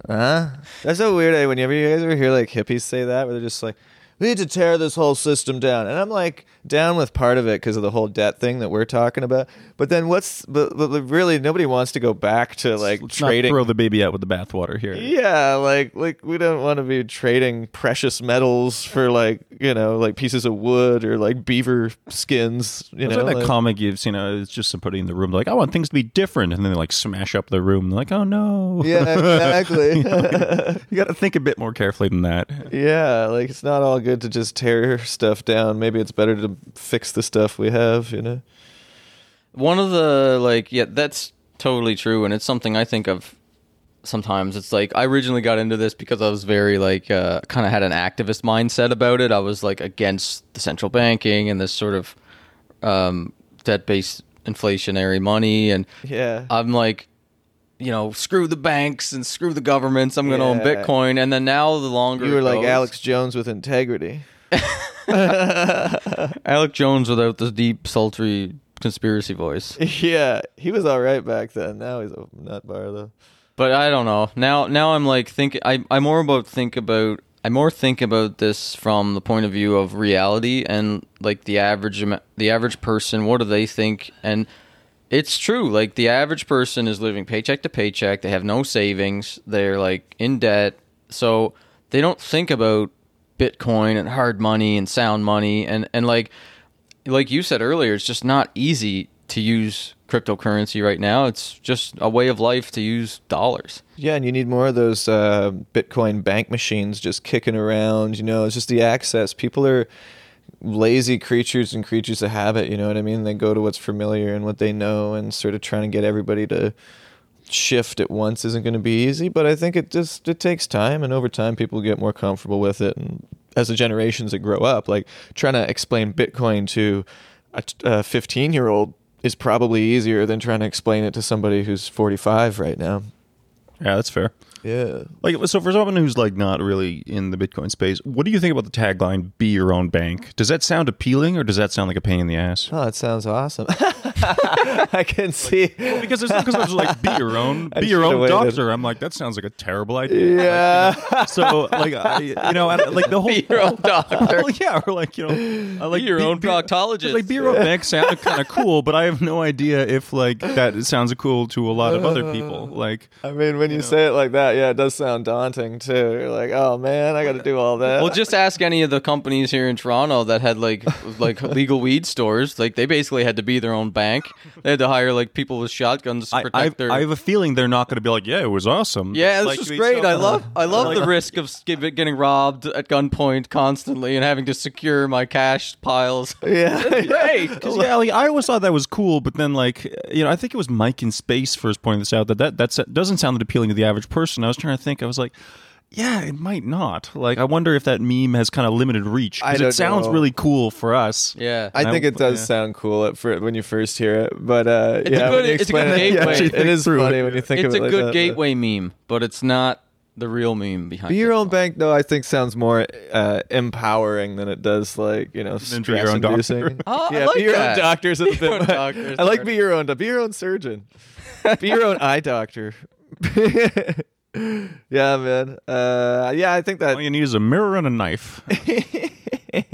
Huh? That's so weird. Eh? Whenever you guys ever hear like hippies say that, where they're just like, we need to tear this whole system down. And I'm like down with part of it because of the whole debt thing that we're talking about. But then what's, but, but really nobody wants to go back to like Let's trading. Not throw the baby out with the bathwater here. Yeah. Like, like we don't want to be trading precious metals for like, you know, like pieces of wood or like beaver skins. You That's know, like that like, comic you've seen. Uh, it's just somebody in the room like, I want things to be different. And then they like smash up the room. They're like, oh no. Yeah, exactly. You know, you got to think a bit more carefully than that. Yeah. Like it's not all good to just tear stuff down. Maybe it's better to fix the stuff we have, you know. One of the like yeah that's totally true, and it's something I think of sometimes. It's like I originally got into this because I was very like uh kind of had an activist mindset about it. I was like against the central banking and this sort of um debt-based inflationary money, and yeah I'm like, you know, screw the banks and screw the governments. I'm going to yeah. own Bitcoin. And then now the longer you were goes, like Alex Jones with integrity. Alex Jones without the deep, sultry conspiracy voice. Yeah, he was all right back then. Now he's a nut bar though. But I don't know. Now, now I'm like think. I I more about think about. I more think about this from the point of view of reality and like the average the average person. What do they think? And it's true. Like the average person is living paycheck to paycheck. They have no savings. They're like in debt. So they don't think about Bitcoin and hard money and sound money. And, and like, like you said earlier, it's just not easy to use cryptocurrency right now. It's just a way of life to use dollars. Yeah. And you need more of those uh, Bitcoin bank machines just kicking around. You know, it's just the access. People are lazy creatures and creatures of habit, you know what I mean? They go to what's familiar and what they know, and sort of trying to get everybody to shift at once isn't going to be easy. But I think it just it takes time, and over time people get more comfortable with it. And as the generations that grow up, like trying to explain Bitcoin to a fifteen year old is probably easier than trying to explain it to somebody who's forty-five right now. Yeah, that's fair. Yeah. Like, so for someone who's like not really in the Bitcoin space, what do you think about the tagline, be your own bank? Does that sound appealing, or does that sound like a pain in the ass? Oh, it sounds awesome. I can see. Well, because there's because there's like, be your own, be your own doctor. It. I'm like, that sounds like a terrible idea. Yeah. Like, you know, so like, I, you know, I, like the whole. Be your own doctor. Well, yeah, or like, you know. I like be your be, own be, proctologist. Like, be your own bank sounded kind of cool, but I have no idea if like that sounds cool to a lot of other people. Like, I mean, when you, you know, say it like that, yeah, it does sound daunting too. You're like, oh man, I got to do all that. Well, just ask any of the companies here in Toronto that had like like legal weed stores. Like they basically had to be their own bank. They had to hire like people with shotguns to protect I, I, their. I have a feeling they're not going to be like, yeah, it was awesome. Yeah, this like, was great. So, I love I love like, the risk of getting robbed at gunpoint constantly and having to secure my cash piles. Yeah, great. Yeah, like, I always thought that was cool, but then like you know, I think it was Mike in Space first pointing this out that that that's, that doesn't sound appealing to the average person. I was trying to think. I was like, yeah, it might not. Like, I wonder if that meme has kind of limited reach. Because it sounds know. really cool for us. Yeah. I think I, it does yeah. sound cool at, for, when you first hear it. But, uh, it's yeah, a good, it's a good it, gateway. It is funny it. when you think it's of it It's a like good that, gateway but. meme, but it's not the real meme behind it. Be your own bank, though, I think sounds more uh, empowering than it does, like, you know, stress-inducing. Oh, yeah, like be your that. own doctors. At the own doctors I like be your own. Be your own surgeon. Be your own eye doctor. Yeah, man. Uh, yeah, I think that all you need is a mirror and a knife. Yeah,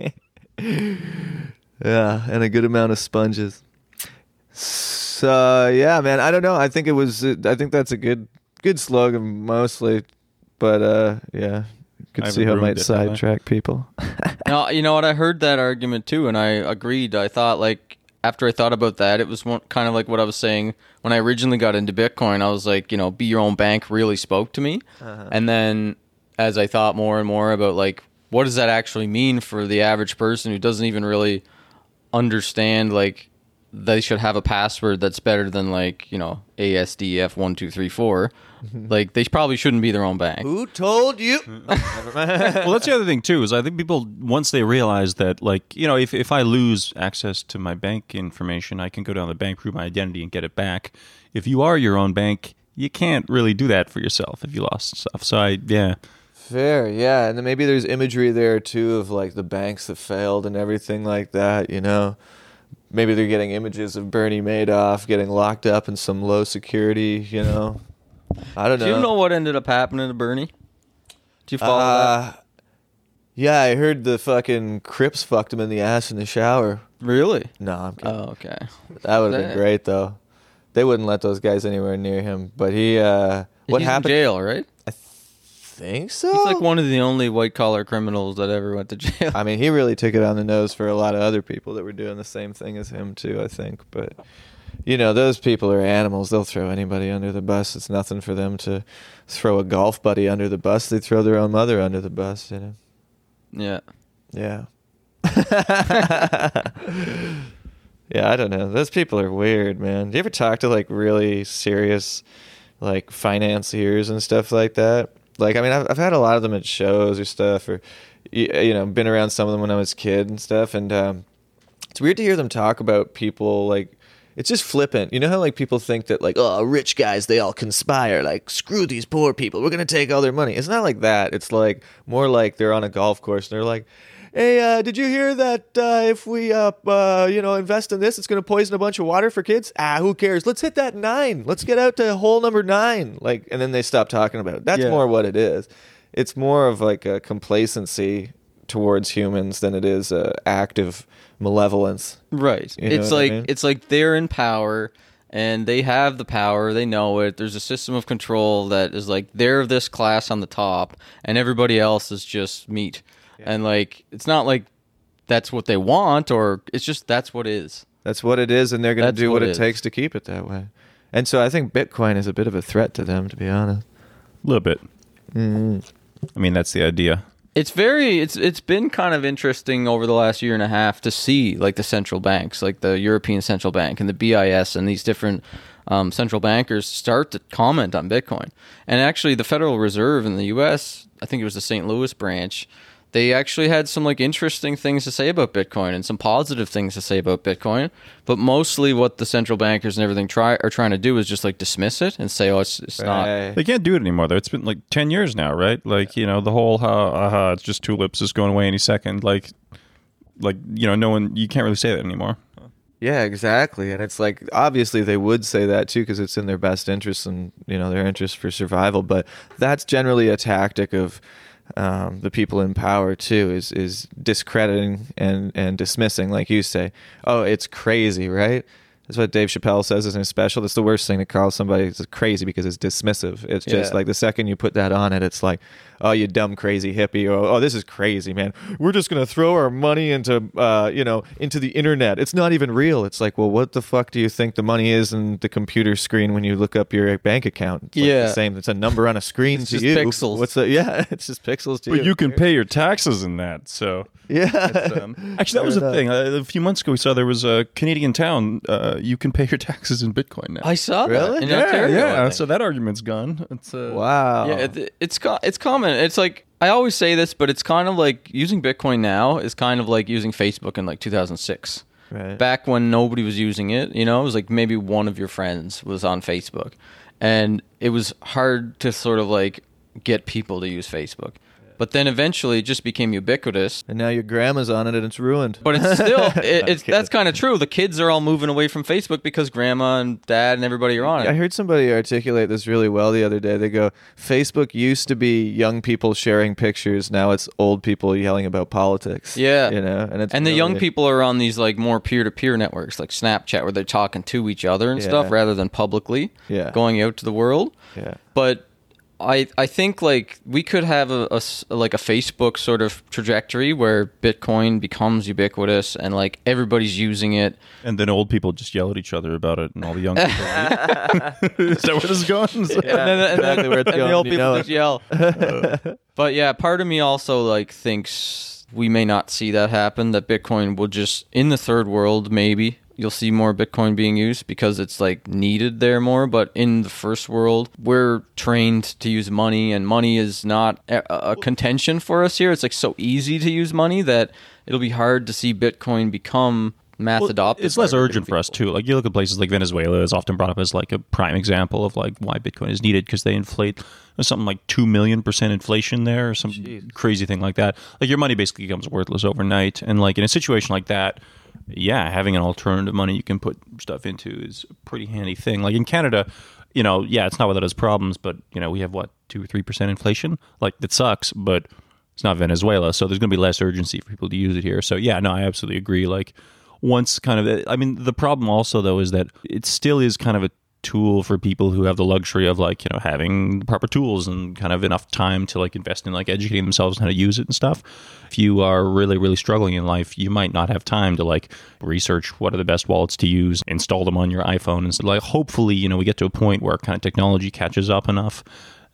and a good amount of sponges. So yeah, man. I don't know. I think it was. I think that's a good, good slogan mostly. But uh, yeah, you could see how it might sidetrack people. No, you know what? I heard that argument too, and I agreed. I thought like. After I thought about that, it was one, kind of like what I was saying when I originally got into Bitcoin. I was like, you know, be your own bank really spoke to me. Uh-huh. And then as I thought more and more about like, what does that actually mean for the average person who doesn't even really understand like they should have a password that's better than, like, you know, A S D F one two three four. Mm-hmm. Like, they probably shouldn't be their own bank. Who told you? Well, that's the other thing, too, is I think people, once they realize that, like, you know, if, if I lose access to my bank information, I can go down the bank, prove my identity, and get it back. If you are your own bank, you can't really do that for yourself if you lost stuff. So, I, yeah. Fair, yeah. And then maybe there's imagery there, too, of, like, the banks that failed and everything like that, you know? Maybe they're getting images of Bernie Madoff getting locked up in some low security, you know. I don't know. Do you know what ended up happening to Bernie? Do you follow uh, that? Yeah, I heard the fucking Crips fucked him in the ass in the shower. Really? No, I'm kidding. Oh, okay. That would have been great, though. They wouldn't let those guys anywhere near him. But he, uh, what He's happened? in jail, right? I th- think so. He's like one of the only white-collar criminals that ever went to jail. I mean, he really took it on the nose for a lot of other people that were doing the same thing as him, too, I think. But, you know, those people are animals. They'll throw anybody under the bus. It's nothing for them to throw a golf buddy under the bus. They throw their own mother under the bus, you know? Yeah. Yeah. Yeah, I don't know. Those people are weird, man. Do you ever talk to, like, really serious, like, financiers and stuff like that? Like, I mean, I've, I've had a lot of them at shows or stuff, or, you, you know, been around some of them when I was a kid and stuff. And um, it's weird to hear them talk about people, like, it's just flippant. You know how, like, people think that, like, oh, rich guys, they all conspire. Like, screw these poor people. We're going to take all their money. It's not like that. It's, like, more like they're on a golf course and they're like, hey, uh, did you hear that uh, if we, uh, uh, you know, invest in this, it's going to poison a bunch of water for kids? Ah, who cares? Let's hit that nine. Let's get out to hole number nine. Like, and then they stop talking about it. That's yeah. more what it is. It's more of like a complacency towards humans than it is a active malevolence. Right. You know it's like I mean? It's like they're in power and they have the power. They know it. There's a system of control that is like they're this class on the top and everybody else is just meat. Yeah. And, like, it's not like that's what they want, or it's just that's what is. That's what it is, and they're going to do what, what it is. takes to keep it that way. And so I think Bitcoin is a bit of a threat to them, to be honest. A little bit. Mm-hmm. I mean, that's the idea. It's very, it's it's been kind of interesting over the last year and a half to see, like, the central banks, like the European Central Bank and the B I S and these different um, central bankers start to comment on Bitcoin. And actually, the Federal Reserve in the U S, I think it was the Saint Louis branch, they actually had some, like, interesting things to say about Bitcoin and some positive things to say about Bitcoin. But mostly what the central bankers and everything try are trying to do is just, like, dismiss it and say, oh, it's, it's right. not. They can't do it anymore, though. It's been, like, ten years now, right? Like, you know, the whole, ha, uh, ha, uh, it's just tulips is going away any second. Like, like you know, no one, you can't really say that anymore. Yeah, exactly. And it's like, obviously they would say that too, because it's in their best interest and, you know, their interest for survival. But that's generally a tactic of... Um, the people in power too is is discrediting and, and dismissing, like you say. Oh, it's crazy, right? That's what Dave Chappelle says in his special. That's the worst thing to call somebody crazy because it's dismissive. It's just yeah. like the second you put that on it, it's like, oh, you dumb crazy hippie, or oh, this is crazy, man. We're just gonna throw our money into uh, you know, into the internet. It's not even real. It's like, well, what the fuck do you think the money is in the computer screen when you look up your bank account? It's yeah, like the same. It's a number on a screen it's to just you. Pixels. What's the, yeah, it's just pixels to but you. But you can pay your taxes in that. So yeah, um, actually, that was a thing. Uh, a few months ago, we saw there was a Canadian town. Uh, You can pay your taxes in Bitcoin now. I saw really? that. In yeah, Ontario, yeah. So that argument's gone. It's uh, wow. Yeah, it, it's it's common. It's like I always say this, but it's kind of like using Bitcoin now is kind of like using Facebook in like two thousand six. Right. Back when nobody was using it, you know, it was like maybe one of your friends was on Facebook, and it was hard to sort of like get people to use Facebook. But then eventually, it just became ubiquitous. And now your grandma's on it, and it's ruined. But it's still, it, it's that's kind of true. The kids are all moving away from Facebook because grandma and dad and everybody are on it. I heard somebody articulate this really well the other day. They go, Facebook used to be young people sharing pictures. Now it's old people yelling about politics. Yeah. You know, and it's and really... the young people are on these like more peer-to-peer networks, like Snapchat, where they're talking to each other and yeah. stuff rather than publicly yeah. going out to the world. Yeah. But... I, I think like we could have a, a like a Facebook sort of trajectory where Bitcoin becomes ubiquitous and like everybody's using it, and then old people just yell at each other about it, and all the young people. Is that where this is going? Yeah, and then, and exactly where it's and going. The old you people just yell. But yeah, part of me also like thinks we may not see that happen. That Bitcoin will just in the third world maybe you'll see more Bitcoin being used because it's like needed there more. But in the first world, we're trained to use money, and money is not a, a contention for us here. It's like so easy to use money that it'll be hard to see Bitcoin become mass well, adopted. It's less urgent for us too. Like you look at places like Venezuela is often brought up as like a prime example of like why Bitcoin is needed, because they inflate something like two million percent inflation there or some Jeez. crazy thing like that. Like your money basically becomes worthless overnight. And like in a situation like that, yeah, having an alternative money you can put stuff into is a pretty handy thing. Like in Canada, you know, yeah, it's not without its problems, but, you know, we have, what, two or three percent inflation? Like, that sucks, but it's not Venezuela, so there's going to be less urgency for people to use it here. So, yeah, no, I absolutely agree. Like, once kind of... I mean, the problem also, though, is that it still is kind of a tool for people who have the luxury of, like, you know, having the proper tools and kind of enough time to, like, invest in, like, educating themselves on how to use it and stuff. If you are really, really struggling in life, you might not have time to, like, research what are the best wallets to use, install them on your iPhone. And so, like, hopefully, you know, we get to a point where kind of technology catches up enough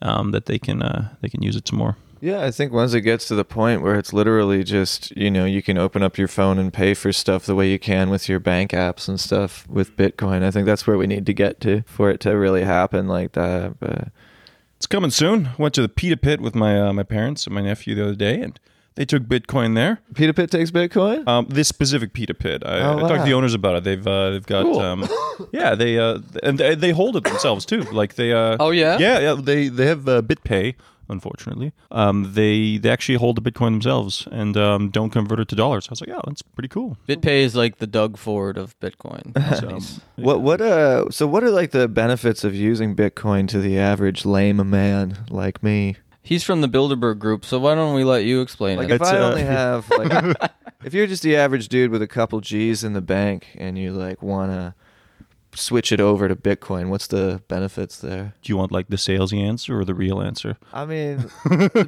um, that they can uh, they can use it some more. Yeah, I think once it gets to the point where it's literally just, you know, you can open up your phone and pay for stuff the way you can with your bank apps and stuff with Bitcoin, I think that's where we need to get to for it to really happen like that. But it's coming soon. Went to the Pita Pit with my uh, my parents and my nephew the other day, and they took Bitcoin there. Pita Pit takes Bitcoin? Um, this specific Pita Pit. I, oh, wow. I talked to the owners about it. They've uh, they've got cool. um, yeah they uh, and they, they hold it themselves too. Like they uh, oh yeah yeah yeah they they have uh, BitPay. Unfortunately, um, they they actually hold the Bitcoin themselves and um, don't convert it to dollars. I was like, oh, that's pretty cool. BitPay is like the Doug Ford of Bitcoin. So, nice. yeah. What what uh? So what are like the benefits of using Bitcoin to the average lame man like me? He's from the Bilderberg Group, so why don't we let you explain like it? Like, if I uh, only have like, if you're just the average dude with a couple G's in the bank and you like wanna switch it over to Bitcoin, what's the benefits there? Do you want like the salesy answer or the real answer? I mean,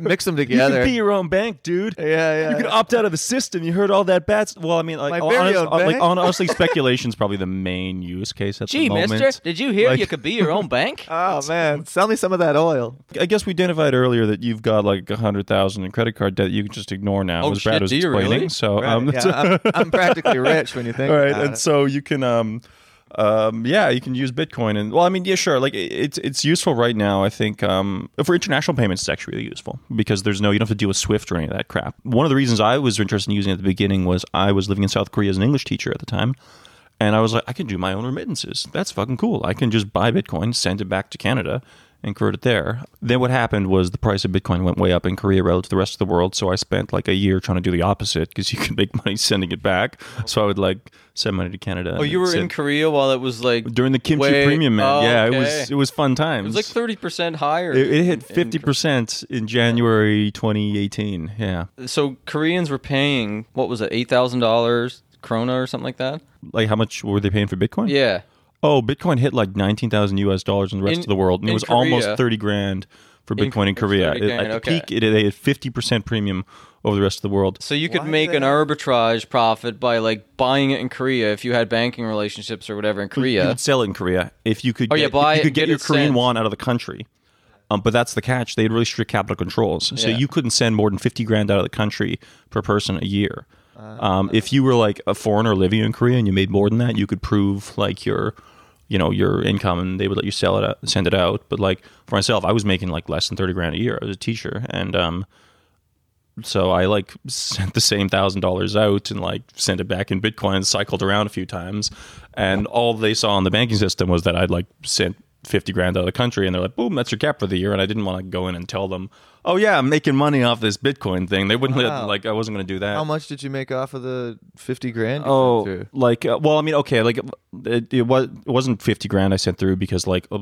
mix them together. You can be your own bank, dude. Yeah, yeah. You can opt out of the system. You heard all that bats. Well, I mean, like, honest, like honestly, speculation is probably the main use case at Gee, the moment. Gee, mister, did you hear like, you could be your own bank? Oh, man. Sell me some of that oil. I guess we identified earlier that you've got like one hundred thousand dollars in credit card debt you can just ignore now, oh, as shit, Brad was explaining. Really? So, right. um, yeah, I'm, I'm practically rich when you think right, about and it. So you can... Um, Um, yeah, you can use Bitcoin. And well, I mean, yeah, sure. Like it's, it's useful right now. I think, um, for international payments, it's actually really useful because there's no, you don't have to deal with SWIFT or any of that crap. One of the reasons I was interested in using it at the beginning was I was living in South Korea as an English teacher at the time. And I was like, I can do my own remittances. That's fucking cool. I can just buy Bitcoin, send it back to Canada and convert it there. Then what happened was the price of Bitcoin went way up in Korea relative to the rest of the world. So I spent like a year trying to do the opposite because you can make money sending it back. So I would like send money to Canada. Oh, you were sit. in Korea while it was like... During the kimchi way... premium, man. Oh, yeah, okay. it was it was fun times. It was like thirty percent higher. It, it hit fifty percent in, in January twenty eighteen. Yeah. So Koreans were paying, what was it, eight thousand dollars krona or something like that? Like how much were they paying for Bitcoin? Yeah. Oh, Bitcoin hit like nineteen thousand U S dollars in the rest in, of the world. And it was Korea, almost thirty grand for Bitcoin in, in Korea. It, at the okay. peak, it had a fifty percent premium over the rest of the world. So you could Why make an arbitrage profit by like buying it in Korea if you had banking relationships or whatever in Korea. You could sell it in Korea if you could, oh, get, yeah, buy if you could it, get your Korean sent. won out of the country. Um, but that's the catch. They had really strict capital controls. So yeah. you couldn't send more than fifty grand out of the country per person a year. Uh, um, if you were like a foreigner living in Korea and you made more than that, you could prove like your... you know, your income, and they would let you sell it out, send it out. But like for myself, I was making like less than thirty grand a year. I was a teacher. And, um, so I like sent the same thousand dollars out and like sent it back in Bitcoin and cycled around a few times. And all they saw in the banking system was that I'd like sent fifty grand out of the country, and they're like, boom, that's your cap for the year. And I didn't want to go in and tell them, oh yeah, I'm making money off this Bitcoin thing. They wouldn't wow. let, like, I wasn't going to do that. How much did you make off of the fifty grand? Oh, like, uh, well, I mean, okay, like it, it, was, it wasn't fifty grand I sent through because like a,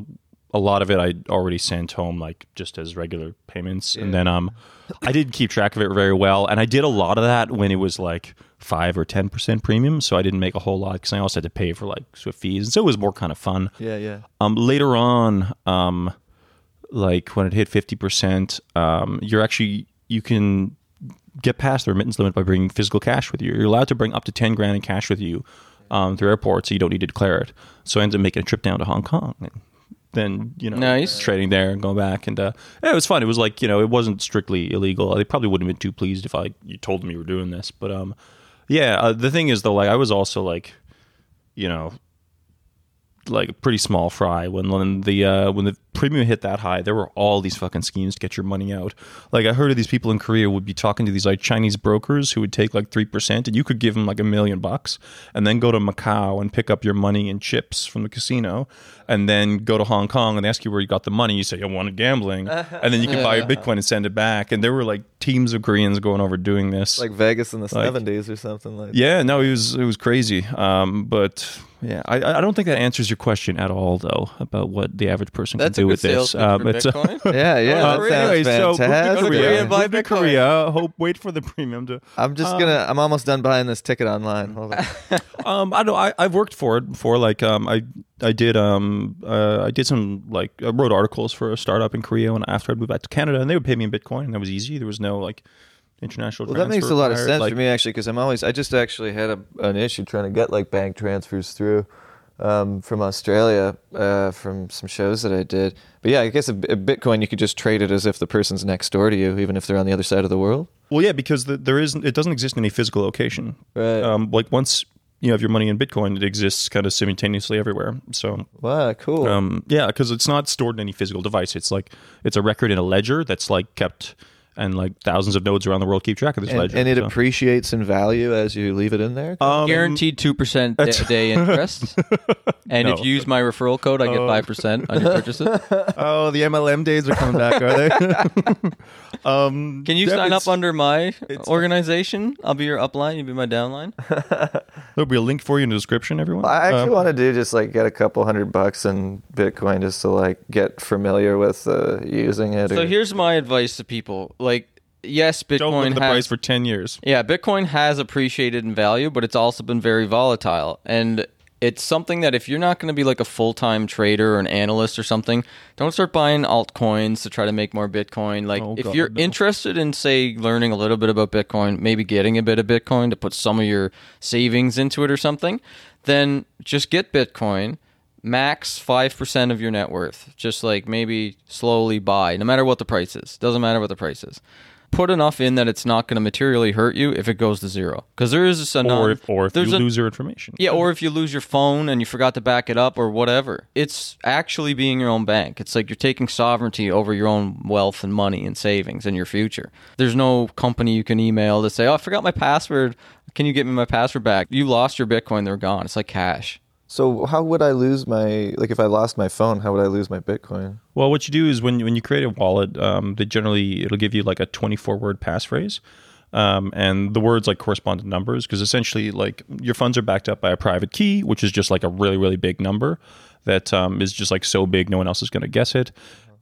a lot of it I already sent home, like just as regular payments. Yeah. And then, um, I didn't keep track of it very well. And I did a lot of that when it was like five or ten percent premium, so I didn't make a whole lot because I also had to pay for like SWIFT fees, and so it was more kind of fun. Yeah, yeah. Um, later on, um, like when it hit fifty percent, um, you're actually, you can get past the remittance limit by bringing physical cash with you. You're allowed to bring up to ten grand in cash with you um, through airports, so you don't need to declare it. So I ended up making a trip down to Hong Kong. And, Then, you know, nice. trading there and going back. And uh, yeah, it was fun. It was like, you know, it wasn't strictly illegal. They probably wouldn't have been too pleased if I you told them you were doing this. But um, yeah, uh, the thing is, though, like I was also like you know, like a pretty small fry. When when the uh, when the premium hit that high, there were all these fucking schemes to get your money out. Like, I heard of these people in Korea would be talking to these like Chinese brokers who would take like three percent, and you could give them like a million bucks and then go to Macau and pick up your money and chips from the casino, and then go to Hong Kong and they ask you where you got the money. You say, I wanted gambling. And then you can yeah. buy your Bitcoin and send it back. And there were like teams of Koreans going over doing this. Like Vegas in the like, seventies or something like that. Yeah, no, it was, it was crazy. Um, but... Yeah, I, I don't think that answers your question at all, though, about what the average person That's can do with this. Um, it's a, yeah, yeah, uh, that sounds anyway, fantastic. So Korea, buy Bitcoin. Korea, hope, wait for the premium to. I'm just um, gonna. I'm almost done buying this ticket online. Hold on. um, I know. I, I've worked for it before. Like, um, I, I did. Um, uh, I did some like I wrote articles for a startup in Korea, and after I moved back to Canada, and they would pay me in Bitcoin, and that was easy. There was no like. International well, that makes a lot of sense like, for me actually, because I'm always I just actually had a, an issue trying to get like bank transfers through um, from Australia uh, from some shows that I did. But yeah, I guess a, a Bitcoin you could just trade it as if the person's next door to you, even if they're on the other side of the world. Well, yeah, because the, there isn't it doesn't exist in any physical location. Right. Um, like once you have your money in Bitcoin, it exists kind of simultaneously everywhere. So wow, cool. Um, yeah, because it's not stored in any physical device. It's like it's a record in a ledger that's like kept. And like thousands of nodes around the world keep track of this and, ledger. And it so. appreciates in value as you leave it in there? Um, Guaranteed two percent a day interest. And no. if you use my referral code, I get oh. five percent on your purchases. Oh, the M L M days are coming back, are they? um, Can you yeah, sign up under my organization? I'll be your upline. You'll be my downline. There'll be a link for you in the description, everyone. I actually um, want to do just like get a couple hundred bucks in Bitcoin just to like get familiar with uh, using it. So or, here's my advice to people. Like, yes, Bitcoin Don't look at the has, price for ten years. Yeah, Bitcoin has appreciated in value, but it's also been very volatile. And it's something that if you're not going to be like a full-time trader or an analyst or something, don't start buying altcoins to try to make more Bitcoin. Like, oh, if God, you're no. interested in, say, learning a little bit about Bitcoin, maybe getting a bit of Bitcoin to put some of your savings into it or something, then just get Bitcoin. Max five percent of your net worth. Just like maybe slowly buy, no matter what the price is. Doesn't matter what the price is. Put enough in that it's not going to materially hurt you if it goes to zero. Because there is this enough. Or if, or if you a, lose your information. Yeah, or if you lose your phone and you forgot to back it up or whatever. It's actually being your own bank. It's like you're taking sovereignty over your own wealth and money and savings and your future. There's no company you can email to say, oh, I forgot my password. Can you get me my password back? You lost your Bitcoin. They're gone. It's like cash. So how would I lose my, like if I lost my phone, how would I lose my Bitcoin? Well, what you do is when, when you create a wallet, um, they generally, it'll give you like a twenty-four word passphrase. Um, and the words like correspond to numbers because essentially like your funds are backed up by a private key, which is just like a really, really big number that um, is just like so big no one else is going to guess it.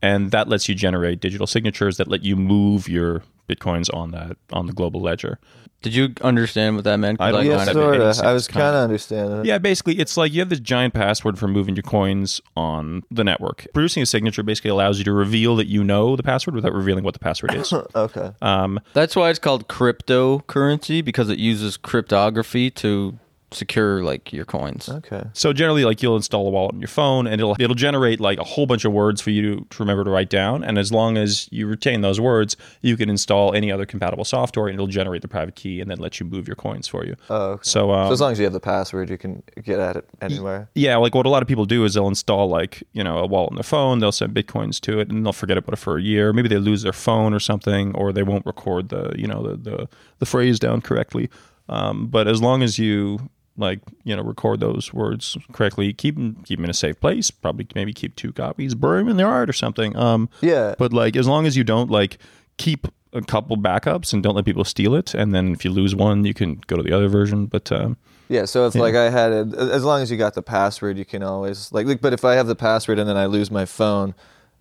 And that lets you generate digital signatures that let you move your Bitcoins on that on the global ledger. Did you understand what that meant? I, like, yeah, sort of. I was kind of understanding it. Yeah, basically, it's like you have this giant password for moving your coins on the network. Producing a signature basically allows you to reveal that you know the password without revealing what the password is. Okay. Um, That's why it's called cryptocurrency, because it uses cryptography to secure like your coins. Okay. So generally like you'll install a wallet on your phone and it'll it'll generate like a whole bunch of words for you to, to remember to write down, and as long as you retain those words, you can install any other compatible software and it'll generate the private key and then let you move your coins for you. Oh, okay. So, um, so as long as you have the password, you can get at it anywhere. Yeah, like what a lot of people do is they'll install like, you know, a wallet on their phone, they'll send Bitcoins to it and they'll forget about it for a year. Maybe they lose their phone or something, or they won't record the, you know, the the, the phrase down correctly. Um, but as long as you like you know record those words correctly, keep them keep them in a safe place, probably maybe keep two copies, bury them in their art or something, um yeah but like as long as you don't like keep a couple backups and don't let people steal it, and then if you lose one you can go to the other version. But um yeah so if yeah. like I had it, as long as you got the password you can always like, like but if I have the password and then I lose my phone,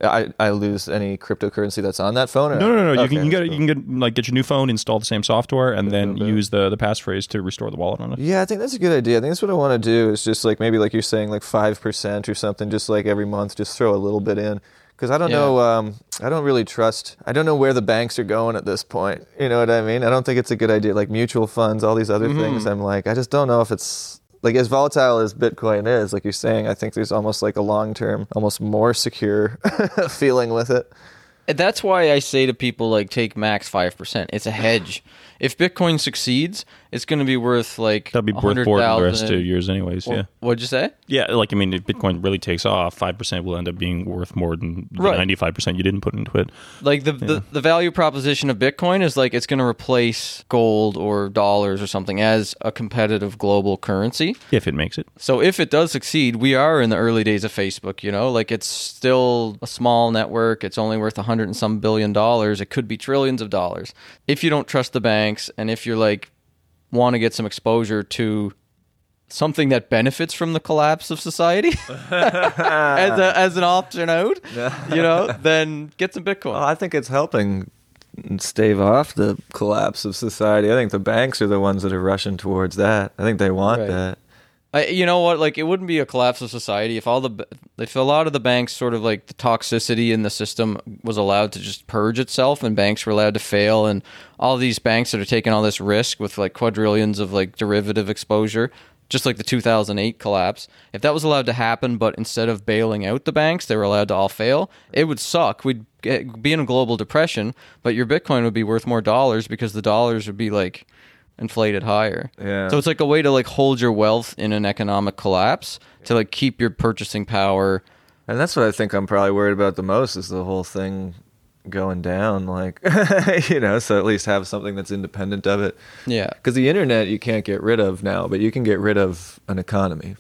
I, I lose any cryptocurrency that's on that phone? Or no, no, no. no. Okay, you can, you can get cool. you can get like get your new phone, install the same software, and then yeah, use the, the passphrase to restore the wallet on it. Yeah, I think that's a good idea. I think that's what I want to do is just like maybe like you're saying like five percent or something, just like every month, just throw a little bit in. Because I don't yeah. know, um, I don't really trust, I don't know where the banks are going at this point. You know what I mean? I don't think it's a good idea. Like mutual funds, all these other mm-hmm. things. I'm like, I just don't know if it's... Like as volatile as Bitcoin is, like you're saying, I think there's almost like a long-term, almost more secure feeling with it. That's why I say to people, like, take max five percent. It's a hedge. If Bitcoin succeeds, it's going to be worth like that'll be worth for the rest two years, anyways. Well, yeah. What'd you say? Yeah, like I mean, if Bitcoin really takes off, five percent will end up being worth more than ninety-five right. percent you didn't put into it. Like the, yeah. the the value proposition of Bitcoin is like it's going to replace gold or dollars or something as a competitive global currency if it makes it. So if it does succeed, we are in the early days of Facebook. You know, like it's still a small network. It's only worth a hundred and some billion dollars. It could be trillions of dollars. If you don't trust the banks, and if you're like want to get some exposure to something that benefits from the collapse of society as a, as an option out, yeah. you know, then get some Bitcoin. Well, I think it's helping stave off the collapse of society. I think the banks are the ones that are rushing towards that. I think they want right. that. I, you know what? Like, it wouldn't be a collapse of society if all the if a lot of the banks sort of like the toxicity in the system was allowed to just purge itself, and banks were allowed to fail, and all these banks that are taking all this risk with like quadrillions of like derivative exposure, just like the two thousand eight collapse. If that was allowed to happen, but instead of bailing out the banks, they were allowed to all fail, it would suck. We'd get, be in a global depression, but your Bitcoin would be worth more dollars because the dollars would be like inflated higher. Yeah. So it's like a way to like hold your wealth in an economic collapse to like keep your purchasing power. And that's what I think I'm probably worried about the most is the whole thing going down, like, you know, so at least have something that's independent of it. Yeah. Because the internet you can't get rid of now, but you can get rid of an economy.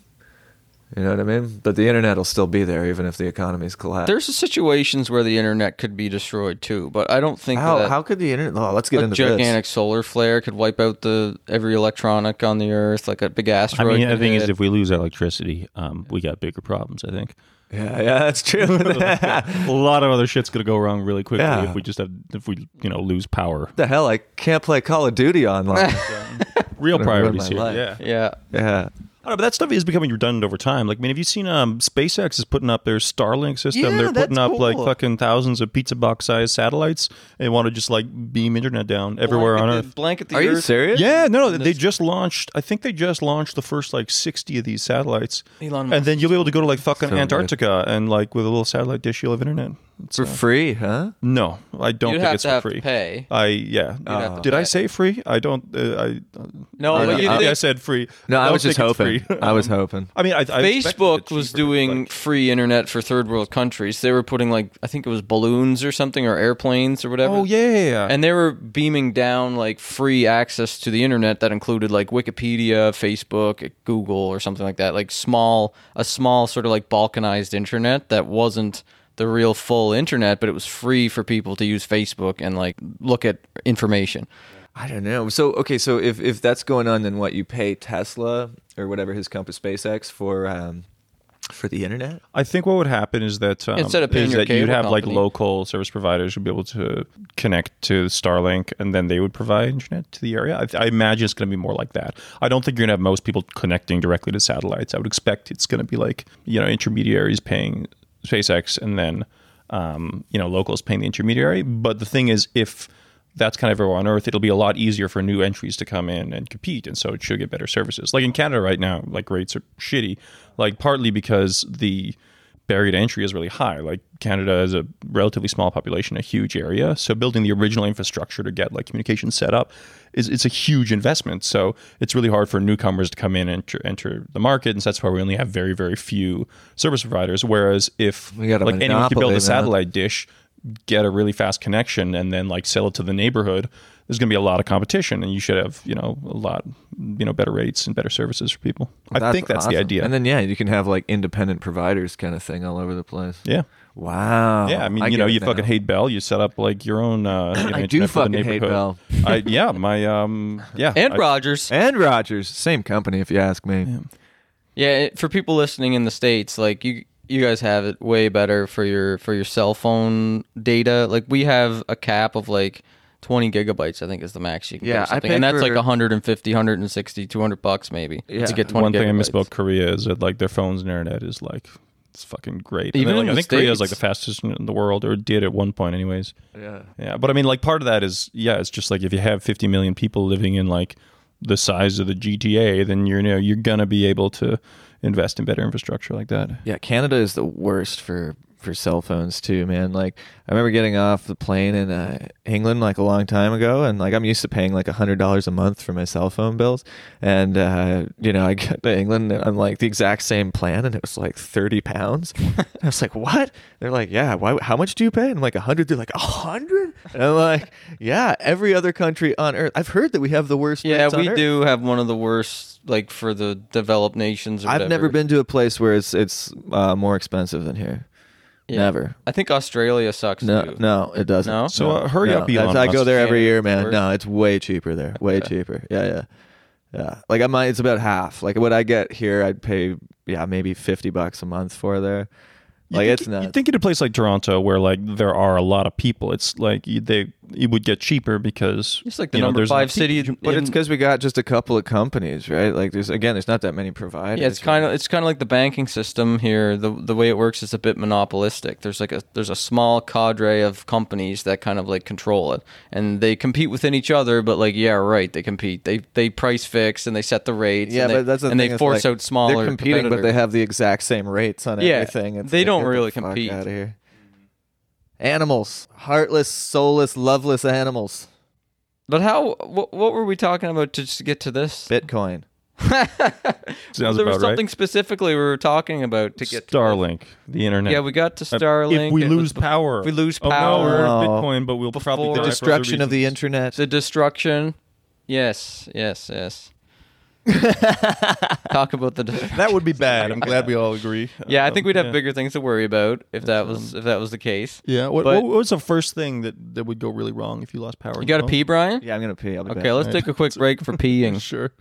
You know what I mean? But the internet will still be there even if the economy's collapsed. There's situations where the internet could be destroyed too, but I don't think how, that... How could the internet... Oh, let's get into this. A gigantic solar flare could wipe out the every electronic on the Earth, like a big asteroid. I mean, the thing is, if we lose electricity, um, we got bigger problems, I think. Yeah, yeah, that's true. A lot of other shit's gonna go wrong really quickly yeah. if we just have if we you know lose power. What the hell, I can't play Call of Duty online. Real priorities here. Life. Yeah, yeah, yeah. I don't know, but that stuff is becoming redundant over time. Like, I mean, have you seen um, SpaceX is putting up their Starlink system? Yeah, They're putting up cool. like fucking thousands of pizza box sized satellites. They want to just like beam internet down everywhere blanket on Earth. The, blanket the Are Earth. You serious? Yeah, no, no. They just launched. I think they just launched the first like sixty of these satellites. Elon Musk. And then you'll be able to go to like fucking so Antarctica good. and like with a little satellite dish, you'll have internet. So. For free, huh? No, I don't You'd think it's for free. You have to pay. I yeah. Uh, did pay. I say free? I don't. Uh, I no. I, you I, think, I said free. No, I, I was just hoping. I was hoping. I mean, I, I Facebook was doing like, free internet for third world countries. They were putting like I think it was balloons or something or airplanes or whatever. Oh yeah. And they were beaming down like free access to the internet that included like Wikipedia, Facebook, Google, or something like that. Like small, a small sort of like balkanized internet that wasn't the real full internet, but it was free for people to use Facebook and like look at information. I don't know. So okay, so if if that's going on, then what, you pay Tesla or whatever his company, SpaceX, for um for the internet? I think what would happen is that um, instead of paying is your that cable you'd have company. Like local service providers would be able to connect to Starlink, and then they would provide internet to the area. I, I imagine it's going to be more like that. I don't think you're going to have most people connecting directly to satellites. I would expect it's going to be like, you know, intermediaries paying SpaceX, and then um, you know, locals paying the intermediary. But the thing is, if that's kind of everywhere on Earth, it'll be a lot easier for new entries to come in and compete, and so it should get better services. Like in Canada right now, like rates are shitty, like partly because the barrier to entry is really high. Like Canada is a relatively small population, a huge area, so building the original infrastructure to get like communication set up is it's a huge investment. So it's really hard for newcomers to come in and enter, enter the market, and so that's why we only have very very few service providers. Whereas if we got a like monopoly, anyone can build a satellite man. dish, get a really fast connection, and then like sell it to the neighborhood, there's going to be a lot of competition, and you should have, you know, a lot, you know, better rates and better services for people. Well, I think that's awesome. The idea. And then, yeah, you can have like independent providers kind of thing all over the place. Yeah. Wow. Yeah, I mean, I you know, you now. fucking hate Bell. You set up like your own. Uh, you know, I do fucking hate Bell. I, yeah, my um, yeah, and I, Rogers and Rogers, same company, if you ask me. Yeah. yeah it, for people listening in the States, like you. You guys have it way better for your for your cell phone data. Like we have a cap of like twenty gigabytes, I think is the max you can yeah, pay. Yeah, and that's for, like one fifty, one sixty, two hundred bucks maybe yeah. to get twenty gigabytes. One thing gigabytes. I misspoke Korea is that like their phones and internet is like it's fucking great. Even like, I think States. Korea is like the fastest in the world, or did at one point anyways. Yeah. Yeah, but I mean like part of that is yeah, it's just like if you have fifty million people living in like the size of the G T A, then you're you know you're gonna be able to invest in better infrastructure like that. Yeah, Canada is the worst for for cell phones too, man. Like, I remember getting off the plane in uh, England like a long time ago, and like I'm used to paying like a hundred dollars a month for my cell phone bills, and uh, you know, I got to England and I'm like the exact same plan, and it was like thirty pounds. I was like, what? They're like, yeah. Why? How much do you pay? And I'm like, a hundred. They're like, a hundred? And I'm like, yeah. Every other country on earth. I've heard that we have the worst. Yeah, rates on we earth. do have one of the worst. Like for the developed nations. Or I've whatever. never been to a place where it's it's uh, more expensive than here. Yeah. Never. I think Australia sucks no, too. No, it doesn't. No? So uh, hurry no. up, Elon Musk. I go there every year, man. No, it's way cheaper there. Way okay. cheaper. Yeah, yeah, yeah. Like I might. It's about half. Like what I get here, I'd pay yeah maybe fifty bucks a month for there. Like you think, it's not. You think in a place like Toronto, where like there are a lot of people, it's like they it would get cheaper because it's like the you know, number five city. People. But in, it's because we got just a couple of companies, right? Like there's again, there's not that many providers. Yeah, it's kind of it's kind of like the banking system here. The the way it works is a bit monopolistic. There's like a there's a small cadre of companies that kind of like control it, and they compete within each other. But like yeah, right, they compete. They they price fix and they set the rates. Yeah, and but they, that's the and thing they force like, out smaller. They're competing, competitors. But they have the exact same rates on yeah, everything. It's they like, don't. really compete out of here. Animals, heartless, soulless, loveless animals. But how? Wh- what were we talking about to just get to this? Bitcoin. Sounds well, there about was something right. specifically we were talking about to get Starlink, to Starlink, the internet. Yeah, we got to Starlink. Uh, if we lose be- power, if we lose power. Oh, no, oh. Bitcoin, but we'll Before probably die the destruction for of the internet. The destruction. Yes, yes, yes. Talk about the that would be bad. I'm glad we all agree. Yeah, um, I think we'd have yeah. bigger things to worry about if that was if that was the case. Yeah. What, what was the first thing that, that would go really wrong if you lost power? You got to pee, Brian? Yeah, I'm gonna pee. I'll be okay, back. let's right. take a quick break for peeing. Sure.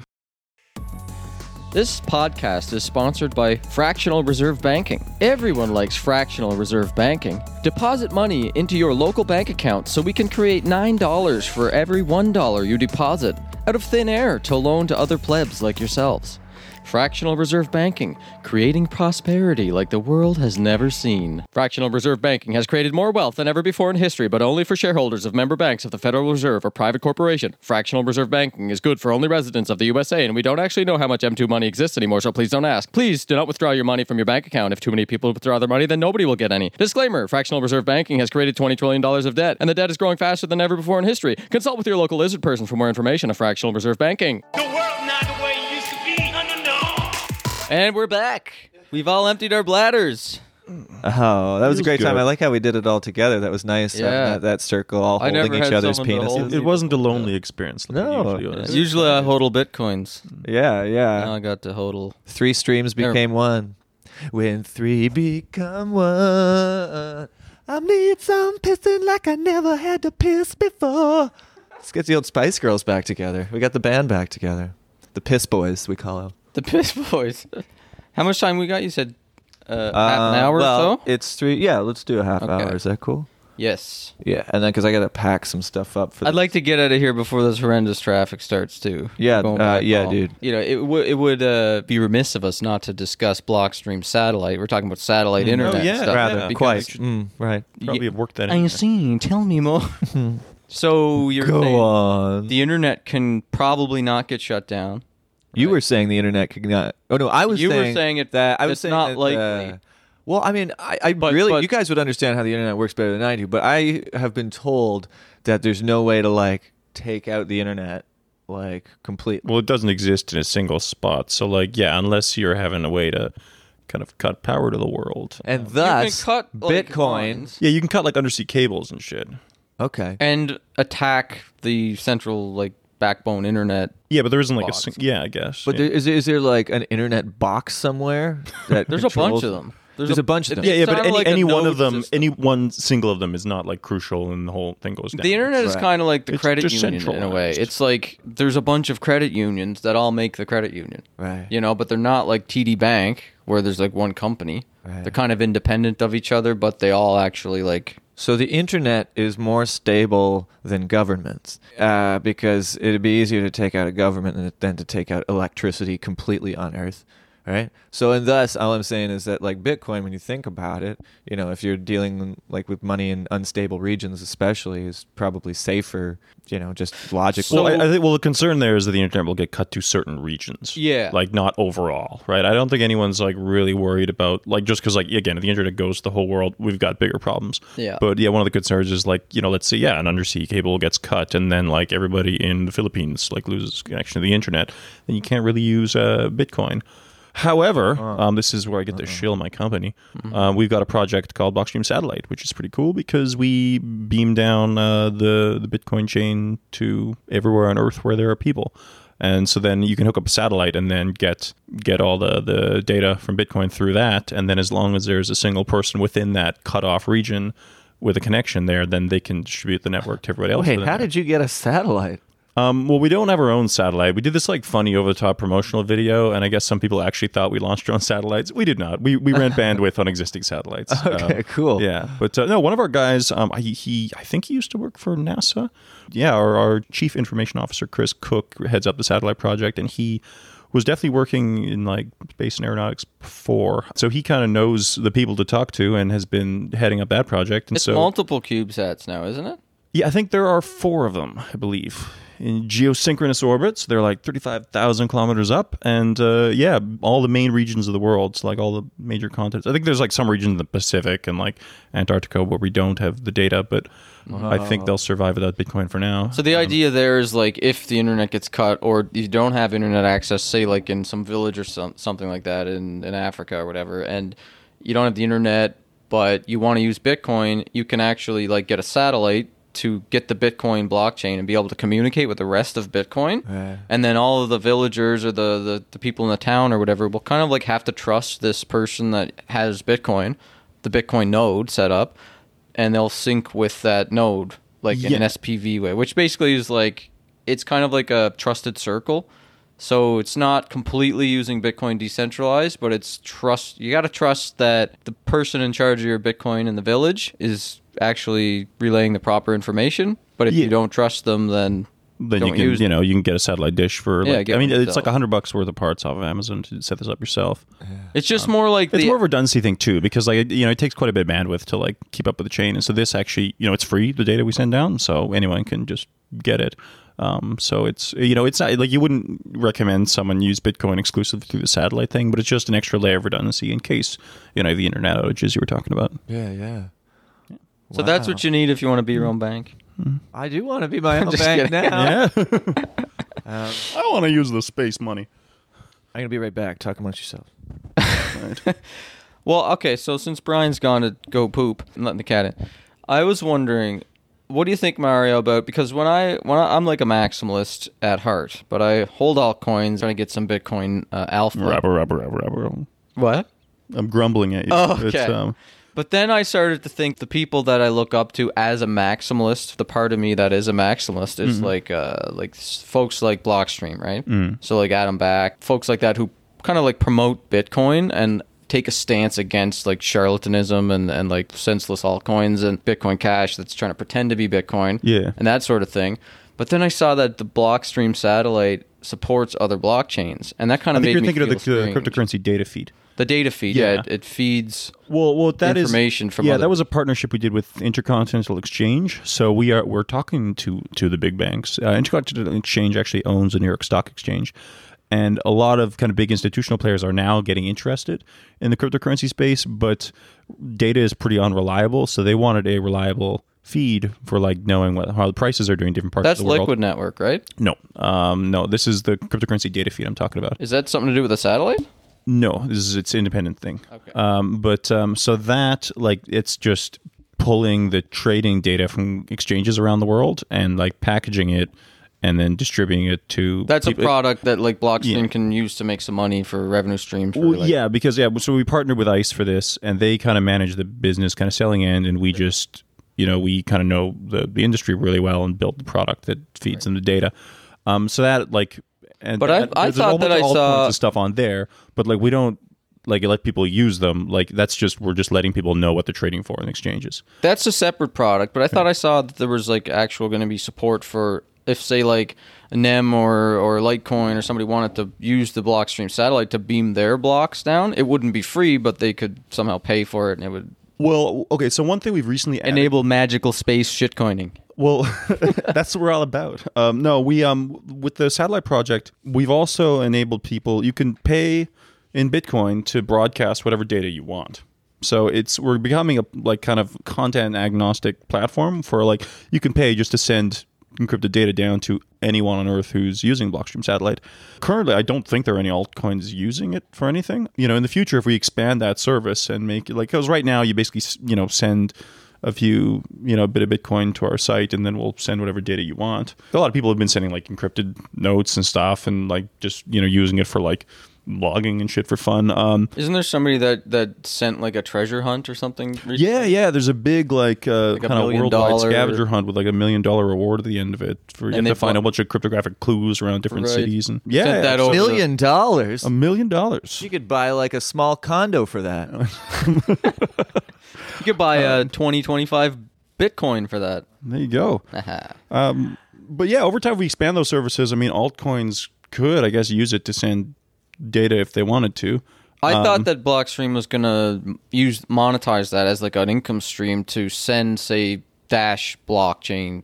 This podcast is sponsored by Fractional Reserve Banking. Everyone likes fractional reserve banking. Deposit money into your local bank account so we can create nine dollars for every one dollar you deposit out of thin air to loan to other plebs like yourselves. Fractional Reserve Banking, creating prosperity like the world has never seen. Fractional Reserve Banking has created more wealth than ever before in history, but only for shareholders of member banks of the Federal Reserve or private corporation. Fractional Reserve Banking is good for only residents of the U S A, and we don't actually know how much M two money exists anymore, so please don't ask. Please do not withdraw your money from your bank account. If too many people withdraw their money, then nobody will get any. Disclaimer, Fractional Reserve Banking has created twenty trillion dollars of debt, and the debt is growing faster than ever before in history. Consult with your local lizard person for more information on Fractional Reserve Banking. The world not the way it used to be. No, no, no. And we're back. We've all emptied our bladders. Oh, that was, was a great good. time. I like how we did it all together. That was nice. Yeah. Uh, that, that circle, all I holding each other's penises. It, it wasn't a lonely experience. Like no. It usually, it usually I hodl bitcoins. Yeah, yeah. Now I got to hodl. Three streams became er, one. When three become one, I need some pissing like I never had to piss before. Let's get the old Spice Girls back together. We got the band back together. The Piss Boys, we call them. The Piss Boys. How much time we got? You said uh, half an hour uh, well, or so? It's three. Yeah, let's do a half okay. hour. Is that cool? Yes. Yeah, and then because I got to pack some stuff up. for. I'd this. like to get out of here before this horrendous traffic starts too. Yeah, uh, yeah, home. dude. You know, it, w- it would uh, be remiss of us not to discuss Blockstream satellite. We're talking about satellite mm-hmm. internet oh, yeah, stuff. Rather, yeah, quite. Mm, right. Probably have worked that in. I see. Tell me more. So you're Go saying on. the internet can probably not get shut down. You right. were saying the internet could not. Oh no, I was. You saying were saying it that I was it's saying not likely. Uh, well, I mean, I, I but, really, but, you guys would understand how the internet works better than I do. But I have been told that there's no way to like take out the internet like completely. Well, it doesn't exist in a single spot. So like, yeah, unless you're having a way to kind of cut power to the world, and um, thus cut, like, Bitcoin. Yeah, you can cut like undersea cables and shit. Okay, and attack the central like. backbone internet. Yeah, but there isn't box. like a yeah, I guess. But yeah. there, is there, is there like an internet box somewhere? That There's controls? a bunch of them. There's, There's a, a bunch of them. Yeah, yeah, but any, like any one of them, system. any one single of them is not like crucial, and the whole thing goes down. The internet is right. kind of like the it's credit union in a way. It's like there's a bunch of credit unions that all make the credit union. Right. You know, but they're not like T D Bank where there's like one company. Right. They're kind of independent of each other, but they all actually like. So the internet is more stable than governments uh, because it'd be easier to take out a government than to take out electricity completely on Earth. Right. So, and thus, all I'm saying is that, like, Bitcoin, when you think about it, you know, if you're dealing like with money in unstable regions, especially, is probably safer, you know, just logically. So, I, I think, well, the concern there is that the internet will get cut to certain regions. Yeah. Like, not overall. Right. I don't think anyone's like really worried about, like, just because, like, again, if the internet goes to the whole world, we've got bigger problems. Yeah. But yeah, one of the concerns is, like, you know, let's say, yeah, an undersea cable gets cut and then, like, everybody in the Philippines, like, loses connection to the internet, then you can't really use uh, Bitcoin. However, um, this is where I get to shill my company. Uh, we've got a project called Blockstream Satellite, which is pretty cool because we beam down uh, the, the Bitcoin chain to everywhere on Earth where there are people. And so then you can hook up a satellite and then get get all the, the data from Bitcoin through that. And then as long as there's a single person within that cutoff region with a connection there, then they can distribute the network to everybody else. Wait, how did you get a satellite? Um, well, we don't have our own satellite. We did this like funny over-the-top promotional video, and I guess some people actually thought we launched our own satellites. We did not. We we rent bandwidth on existing satellites. Okay, um, cool. Yeah, but uh, no, one of our guys, um, I, he I think he used to work for NASA. Yeah, our, our chief information officer, Chris Cook, heads up the satellite project, and he was definitely working in like space and aeronautics before. So he kind of knows the people to talk to and has been heading up that project. And it's so, multiple CubeSats now, isn't it? Yeah, I think there are four of them, I believe. In geosynchronous orbits, they're like thirty-five thousand kilometers up, and uh, yeah, all the main regions of the world, so like all the major continents. I think there's like some regions in the Pacific and like Antarctica where we don't have the data, but wow. I think they'll survive without Bitcoin for now. So the um, idea there is like if the internet gets cut or you don't have internet access, say like in some village or some, something like that in, in Africa or whatever, and you don't have the internet, but you want to use Bitcoin, you can actually like get a satellite to get the Bitcoin blockchain and be able to communicate with the rest of Bitcoin. Yeah. And then all of the villagers or the, the, the people in the town or whatever will kind of like have to trust this person that has Bitcoin, the Bitcoin node set up, and they'll sync with that node like yeah. in an S P V way, which basically is like, it's kind of like a trusted circle. So it's not completely using Bitcoin decentralized, but it's trust. You got to trust that the person in charge of your Bitcoin in the village is actually relaying the proper information. But if yeah. you don't trust them, then then don't you can use you know you can get a satellite dish for like, yeah, I mean it's like a hundred bucks worth of parts off of Amazon to set this up yourself. Yeah. It's just um, more like the, it's more of a redundancy thing too, because like you know it takes quite a bit of bandwidth to like keep up with the chain, and so this actually you know it's free, the data we send down, so anyone can just get it. Um, so it's, you know, it's not like you wouldn't recommend someone use Bitcoin exclusively through the satellite thing, but it's just an extra layer of redundancy in case, you know, the internet outages you were talking about. Yeah, yeah. yeah. So wow. That's what you need if you want to be your own bank. Mm-hmm. I do want to be my own bank kidding. now. Yeah. um, I want to use the space money. I'm going to be right back. Talk amongst yourselves. Right. Well, okay. So since Brian's gone to go poop and letting the cat in, I was wondering, what do you think, Mario, about, because when I when I, I'm like a maximalist at heart, but I hold altcoins trying to get some Bitcoin uh, alpha. Rubber, rubber, rubber, rubber. What? I'm grumbling at you. Oh, okay. It's, um... But then I started to think the people that I look up to as a maximalist, the part of me that is a maximalist, is mm-hmm. like uh, like folks like Blockstream, right? Mm. So like Adam Back, folks like that who kind of like promote Bitcoin and take a stance against like charlatanism and, and like senseless altcoins and Bitcoin Cash that's trying to pretend to be Bitcoin yeah. and that sort of thing. But then I saw that the Blockstream satellite supports other blockchains, and that kind of made me feel I think you're thinking of the cryptocurrency data feed. The data feed, yeah, yeah it, it feeds well, well, that information is, from yeah. Other... That was a partnership we did with Intercontinental Exchange. So we are we're talking to to the big banks. Uh, Intercontinental Exchange actually owns the New York Stock Exchange. And a lot of kind of big institutional players are now getting interested in the cryptocurrency space, but data is pretty unreliable. So they wanted a reliable feed for like knowing what how the prices are doing different parts That's of the world. That's Liquid Network, right? No. Um, no, this is the cryptocurrency data feed I'm talking about. Is that something to do with a satellite? No, this is its independent thing. Okay. Um, but um, so that like it's just pulling the trading data from exchanges around the world and like packaging it and then distributing it to... That's people. A product that like Blockstream yeah. can use to make some money for revenue streams. For, like, yeah, because yeah, so we partnered with ICE for this, and they kind of manage the business kind of selling end, and we right. just, you know, we kind of know the, the industry really well and build the product that feeds right. them the data. Um, so that like... And but that, I, I thought that I saw... Of stuff on there, but like we don't like let people use them. Like that's just, we're just letting people know what they're trading for in exchanges. That's a separate product, but I thought yeah. I saw that there was like actual going to be support for... if say like NEM or, or Litecoin or somebody wanted to use the Blockstream satellite to beam their blocks down, it wouldn't be free, but they could somehow pay for it and it would... Well, okay, so one thing we've recently... added. Enable magical space shitcoining. Well, that's what we're all about. Um, no, we um with the satellite project, we've also enabled people... You can pay in Bitcoin to broadcast whatever data you want. So it's we're becoming a like kind of content agnostic platform for like... You can pay just to send encrypted data down to anyone on Earth who's using Blockstream Satellite. Currently, I don't think there are any altcoins using it for anything. You know, in the future, if we expand that service and make it like, because right now you basically, you know, send a few, you know, a bit of Bitcoin to our site and then we'll send whatever data you want. A lot of people have been sending like encrypted notes and stuff and like just, you know, using it for like logging and shit for fun. Um, Isn't there somebody that, that sent like a treasure hunt or something recently? Yeah, yeah. There's a big like, uh, like kind of worldwide dollar. scavenger hunt with like a million dollar reward at the end of it. For you have to find a bunch of cryptographic clues around different right. cities. And yeah, sent that over million the, dollars. A million dollars. You could buy like a small condo for that. You could buy a um, twenty, twenty-five Bitcoin for that. There you go. um, but yeah, over time we expand those services. I mean, altcoins could, I guess, use it to send data if they wanted to. I um, thought that Blockstream was going to use monetize that as like an income stream to send, say, Dash blockchain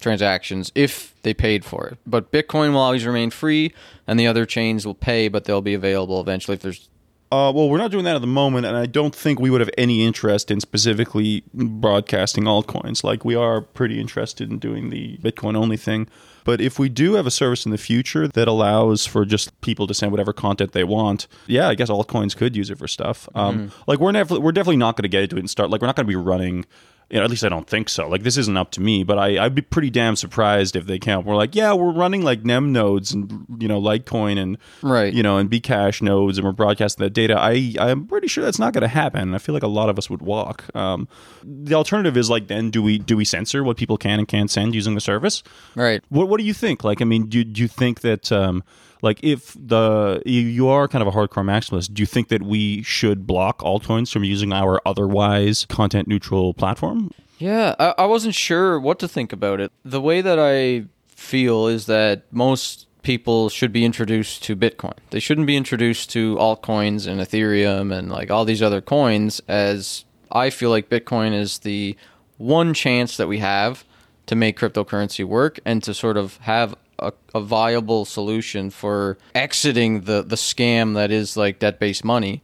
transactions if they paid for it. But Bitcoin will always remain free, and the other chains will pay, but they'll be available eventually if there's... Uh, well, we're not doing that at the moment, and I don't think we would have any interest in specifically broadcasting altcoins. Like, we are pretty interested in doing the Bitcoin-only thing. But if we do have a service in the future that allows for just people to send whatever content they want, yeah, I guess altcoins could use it for stuff. Um, mm. Like, we're, nef- we're definitely not going to get into it and start... Like, we're not going to be running... You know, at least I don't think so. Like, this isn't up to me, but I, I'd be pretty damn surprised if they count. We're like, yeah, we're running like NEM nodes and, you know, Litecoin and, right. you know, and Bcash nodes, and we're broadcasting that data. I, I'm pretty sure that's not going to happen. I feel like a lot of us would walk. Um, the alternative is like, then do we do we censor what people can and can't send using the service? Right. What What do you think? Like, I mean, do, do you think that... Um, Like, if the you are kind of a hardcore maximalist, do you think that we should block altcoins from using our otherwise content-neutral platform? Yeah, I, I wasn't sure what to think about it. The way that I feel is that most people should be introduced to Bitcoin. They shouldn't be introduced to altcoins and Ethereum and, like, all these other coins, as I feel like Bitcoin is the one chance that we have to make cryptocurrency work and to sort of have A, a viable solution for exiting the, the scam that is like debt-based money,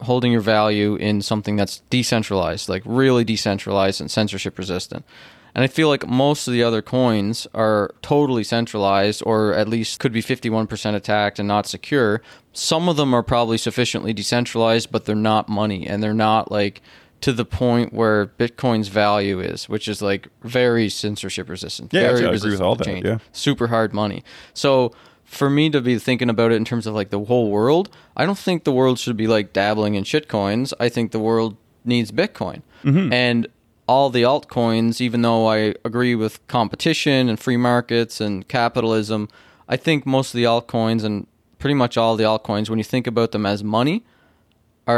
holding your value in something that's decentralized, like really decentralized and censorship resistant. And I feel like most of the other coins are totally centralized, or at least could be fifty-one percent attacked and not secure. Some of them are probably sufficiently decentralized, but they're not money, and they're not like to the point where Bitcoin's value is, which is like very censorship resistant. Yeah, very I agree with all that. Change, yeah. Super hard money. So for me to be thinking about it in terms of like the whole world, I don't think the world should be like dabbling in shitcoins. I think the world needs Bitcoin. Mm-hmm. And all the altcoins, even though I agree with competition and free markets and capitalism, I think most of the altcoins and pretty much all the altcoins, when you think about them as money,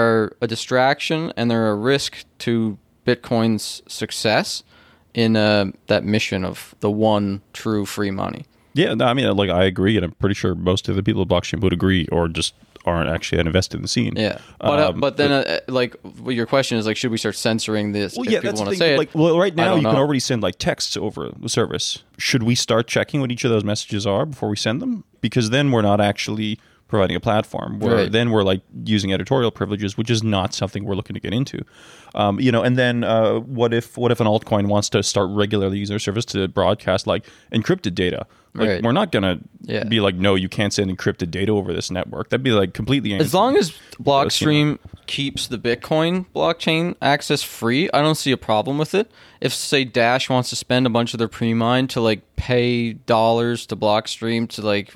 are a distraction, and they're a risk to Bitcoin's success in uh, that mission of the one true free money. Yeah, no, I mean, like, I agree, and I'm pretty sure most of the people at Blockstream would agree, or just aren't actually invested in the scene. Yeah, but um, uh, but then uh, like your question is like, should we start censoring this? Well, if yeah, people want to say like, it. Well, right now you know. can already send like texts over the service. Should we start checking what each of those messages are before we send them? Because then we're not actually providing a platform where right. then we're like using editorial privileges, which is not something we're looking to get into. Um, you know, and then uh, what if what if an altcoin wants to start regularly using their service to broadcast like encrypted data? Like right. we're not gonna yeah. be like, no, you can't send encrypted data over this network. That'd be like completely as long as Blockstream keeps the Bitcoin blockchain access free. I don't see a problem with it. If say Dash wants to spend a bunch of their pre-mine to like pay dollars to Blockstream to like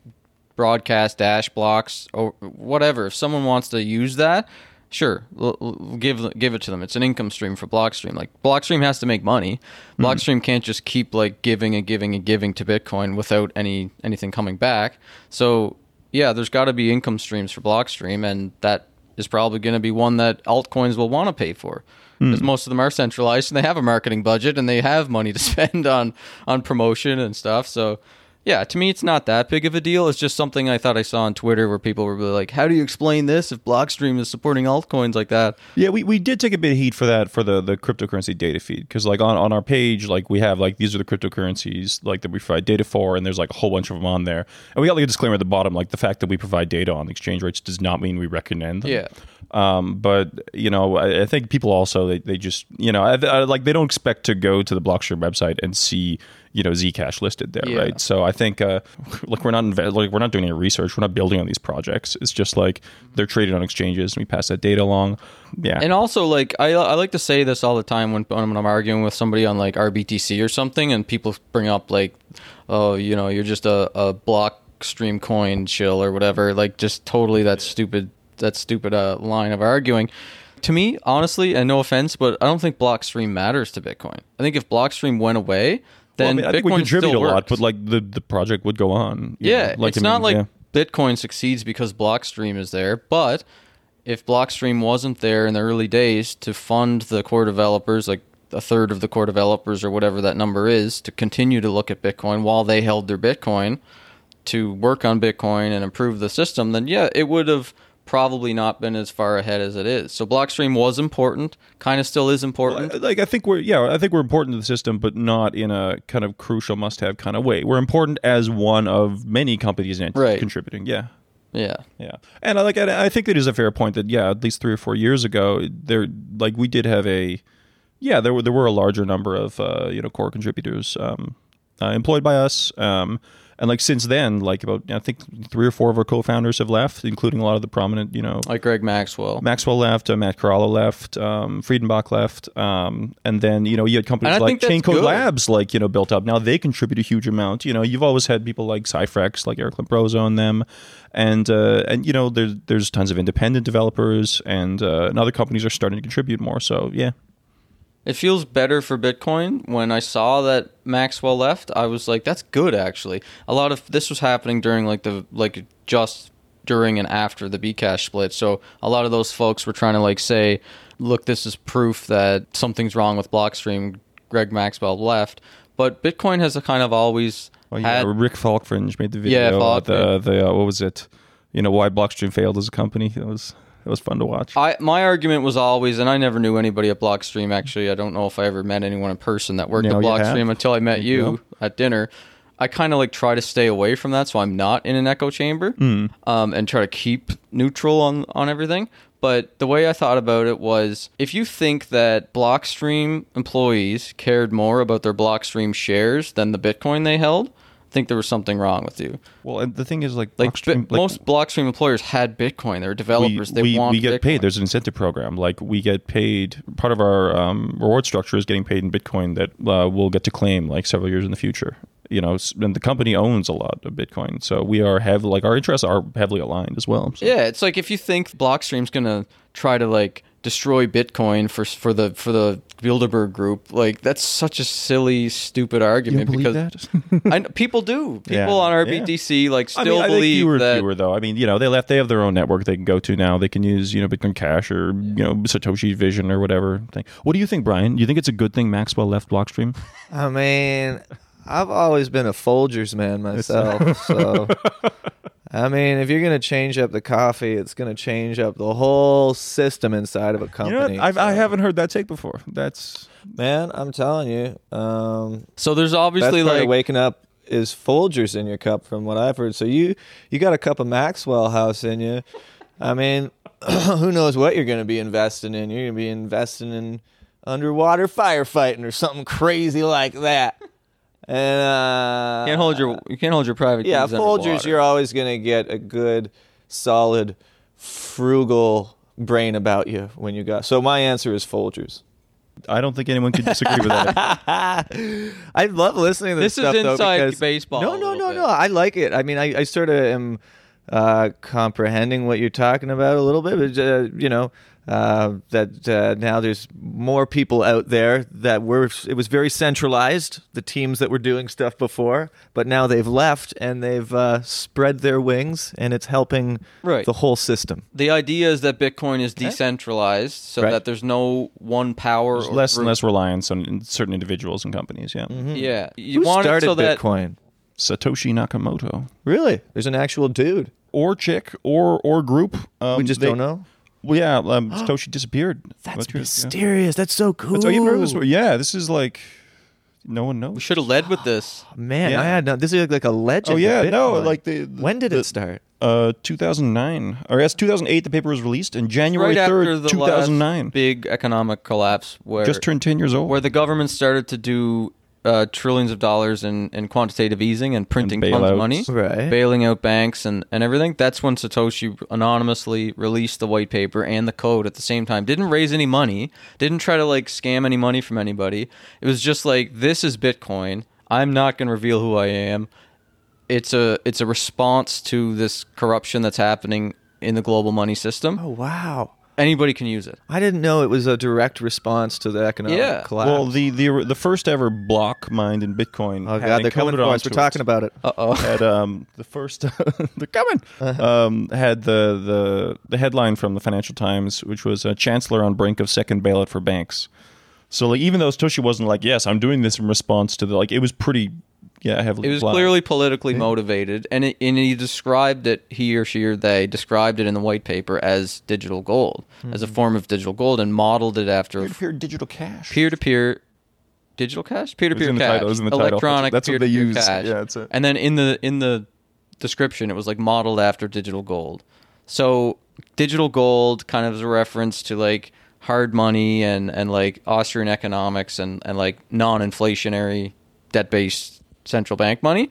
broadcast Dash blocks or whatever, if someone wants to use that, sure, l- l- give give it to them. It's an income stream for Blockstream. Like, Blockstream has to make money. Blockstream mm-hmm. can't just keep like giving and giving and giving to Bitcoin without any anything coming back. So yeah, there's got to be income streams for Blockstream, and that is probably going to be one that altcoins will want to pay for, because mm-hmm. most of them are centralized and they have a marketing budget and they have money to spend on on promotion and stuff. So Yeah, to me, it's not that big of a deal. It's just something I thought I saw on Twitter where people were really like, how do you explain this if Blockstream is supporting altcoins like that? Yeah, we, we did take a bit of heat for that, for the, the cryptocurrency data feed. Because like on, on our page, like we have like, these are the cryptocurrencies like that we provide data for, and there's like a whole bunch of them on there. And we got like a disclaimer at the bottom, like the fact that we provide data on exchange rates does not mean we recommend them. Yeah. Um, but, you know, I, I think people also, they, they just, you know, I, I, like they don't expect to go to the Blockstream website and see, you know, Zcash listed there, yeah. right? So I think, uh, like, we're not inv- like we're not doing any research. We're not building on these projects. It's just like they're traded on exchanges, and we pass that data along. Yeah. And also, like, I I like to say this all the time when, when I'm arguing with somebody on like R B T C or something, and people bring up like, oh, you know, you're just a, a Blockstream coin shill or whatever. Like, just totally that stupid that stupid uh, line of arguing. To me, honestly, and no offense, but I don't think Blockstream matters to Bitcoin. I think if Blockstream went away, then well, I mean, I think we contribute a works. lot, but like the, the project would go on. Yeah, like, it's I mean, not like yeah. Bitcoin succeeds because Blockstream is there, but if Blockstream wasn't there in the early days to fund the core developers, like a third of the core developers or whatever that number is, to continue to look at Bitcoin while they held their Bitcoin to work on Bitcoin and improve the system, then yeah, it would have probably not been as far ahead as it is. So Blockstream was important, kind of still is important. Well, like I think we're yeah, I think we're important to the system, but not in a kind of crucial must-have kind of way. We're important as one of many companies and entities right. contributing. Yeah. Yeah, yeah, and I like I think that is a fair point that yeah, at least three or four years ago, there like we did have a yeah, there were there were a larger number of uh, you know core contributors um, uh, employed by us. Um, And like since then, like about I think three or four of our co-founders have left, including a lot of the prominent, you know, like Greg Maxwell. Maxwell left, uh, Matt Corallo left, um, Friedenbach left, um, and then you know you had companies like Chaincode Labs, like you know, built up. Now they contribute a huge amount. You know, you've always had people like Cyfrex, like Eric Lombroso, and them, and uh, and you know there's there's tons of independent developers, and uh, and other companies are starting to contribute more. So yeah. It feels better for Bitcoin. When I saw that Maxwell left, I was like, that's good, actually. A lot of this was happening during like the like just during and after the Bcash split. So a lot of those folks were trying to like say, look, this is proof that something's wrong with Blockstream. Greg Maxwell left. But Bitcoin has a kind of always oh, yeah. had... Rick Falkfringe made the video. Yeah, Falkfringe. The, the, uh, what was it? You know, why Blockstream failed as a company. It was... It was fun to watch. I, my argument was always, and I never knew anybody at Blockstream, actually. I don't know if I ever met anyone in person that worked now at Blockstream until I met you no. at dinner. I kind of like try to stay away from that, so I'm not in an echo chamber mm. um, and try to keep neutral on, on everything. But the way I thought about it was, if you think that Blockstream employees cared more about their Blockstream shares than the Bitcoin they held, think there was something wrong with you. Well, and the thing is, like, like, Blockstream, bi- like most Blockstream employers had Bitcoin. They were developers. We, they we, want we get Bitcoin. Paid. There's an incentive program. Like we get paid. Part of our um, reward structure is getting paid in Bitcoin that uh, we'll get to claim like several years in the future. You know, and the company owns a lot of Bitcoin, so we are have like our interests are heavily aligned as well. So. Yeah, it's like if you think Blockstream's gonna try to like destroy Bitcoin for for the for the Bilderberg group, like that's such a silly, stupid argument. You don't believe that? I, people do. People yeah, on R B T C yeah. like still I mean, I believe fewer, that. Fewer though. I mean, you know, they left. They have their own network they can go to now. They can use you know Bitcoin Cash or yeah. you know Satoshi Vision or whatever thing. What do you think, Brian? Do you think it's a good thing Maxwell left Blockstream? I mean, I've always been a Folgers man myself, so. I mean, if you're going to change up the coffee, it's going to change up the whole system inside of a company. You know, I've, so. I haven't heard that take before. That's man, I'm telling you. Um, so there's obviously that's like waking up is Folgers in your cup, from what I've heard. So you you got a cup of Maxwell House in you. I mean, who knows what you're going to be investing in? You're going to be investing in underwater firefighting or something crazy like that. And uh, can't hold your you can't hold your private keys. Yeah, Folgers, you're always gonna get a good, solid, frugal brain about you when you got. So my answer is Folgers. I don't think anyone could disagree with that. I love listening to this, this stuff. This is inside though, because, baseball. No, no, no, bit. no. I like it. I mean, I, I sort of am uh, comprehending what you're talking about a little bit, but uh, you know. Uh, that uh, now there's more people out there that were, it was very centralized, the teams that were doing stuff before, but now they've left and they've uh, spread their wings, and it's helping right. the whole system. The idea is that Bitcoin is okay. decentralized so right. that there's no one power. There's or less group. and less reliance on certain individuals and companies, yeah. Mm-hmm. Yeah. You Who want started it so Bitcoin? That Satoshi Nakamoto. Really? There's an actual dude. Or chick, or or group. Um, we just they, don't know? Well, yeah, um, Satoshi disappeared. That's That's mysterious. Yeah. That's so cool. That's, oh, you've heard this one? Yeah, this is like... No one knows. We should have led with this. Oh, man, yeah. I had no... This is like a legend. Oh, yeah, no. Like the, the When did the, it start? Uh, two thousand nine. Or yes, two thousand eight, the paper was released. And January right third, after two thousand nine. Big economic collapse where... Just turned ten years old. Where the government started to do uh, trillions of dollars in, in quantitative easing and printing tons of money. Right. Bailing out banks and, and everything. That's when Satoshi anonymously released the white paper and the code at the same time. Didn't raise any money. Didn't try to like scam any money from anybody. It was just like, this is Bitcoin. I'm not going to reveal who I am. It's a it's a response to this corruption that's happening in the global money system. Oh, wow. Anybody can use it. I didn't know it was a direct response to the economic yeah. collapse. Well, the, the the first ever block mined in Bitcoin. Oh, God, they're coming for us. We're talking about it. Uh-oh. Had, um, the first... they're coming! Uh-huh. Um, had the, the, the headline from the Financial Times, which was, uh, Chancellor on brink of second bailout for banks. So like, even though Satoshi wasn't like, yes, I'm doing this in response to the... like, it was pretty... Yeah, heavily. It was blind. Clearly politically yeah. motivated, and it, and he described it. He or she or they described it in the white paper as digital gold, mm-hmm. as a form of digital gold, and modeled it after peer-to-peer digital cash, peer-to-peer digital cash, peer-to-peer cash, title, electronic. That's, that's what they use. Cash. Yeah, that's it. And then in the in the description, it was like modeled after digital gold. So digital gold kind of is a reference to like hard money and and like Austrian economics and and like non-inflationary debt-based central bank money.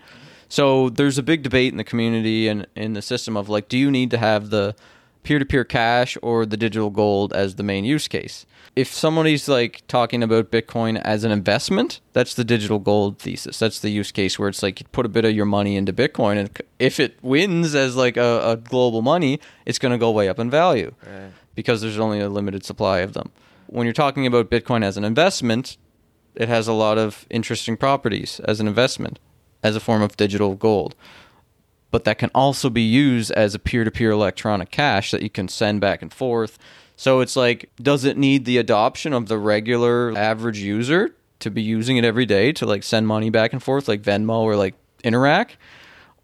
So there's a big debate in the community and in the system of like, do you need to have the peer-to-peer cash or the digital gold as the main use case? If somebody's like talking about Bitcoin as an investment, that's the digital gold thesis. That's the use case where it's like you put a bit of your money into Bitcoin, and if it wins as like a, a global money, it's going to go way up in value right. because there's only a limited supply of them. When you're talking about Bitcoin as an investment, it has a lot of interesting properties as an investment, as a form of digital gold. But that can also be used as a peer-to-peer electronic cash that you can send back and forth. So it's like, does it need the adoption of the regular average user to be using it every day to like send money back and forth like Venmo or like Interac?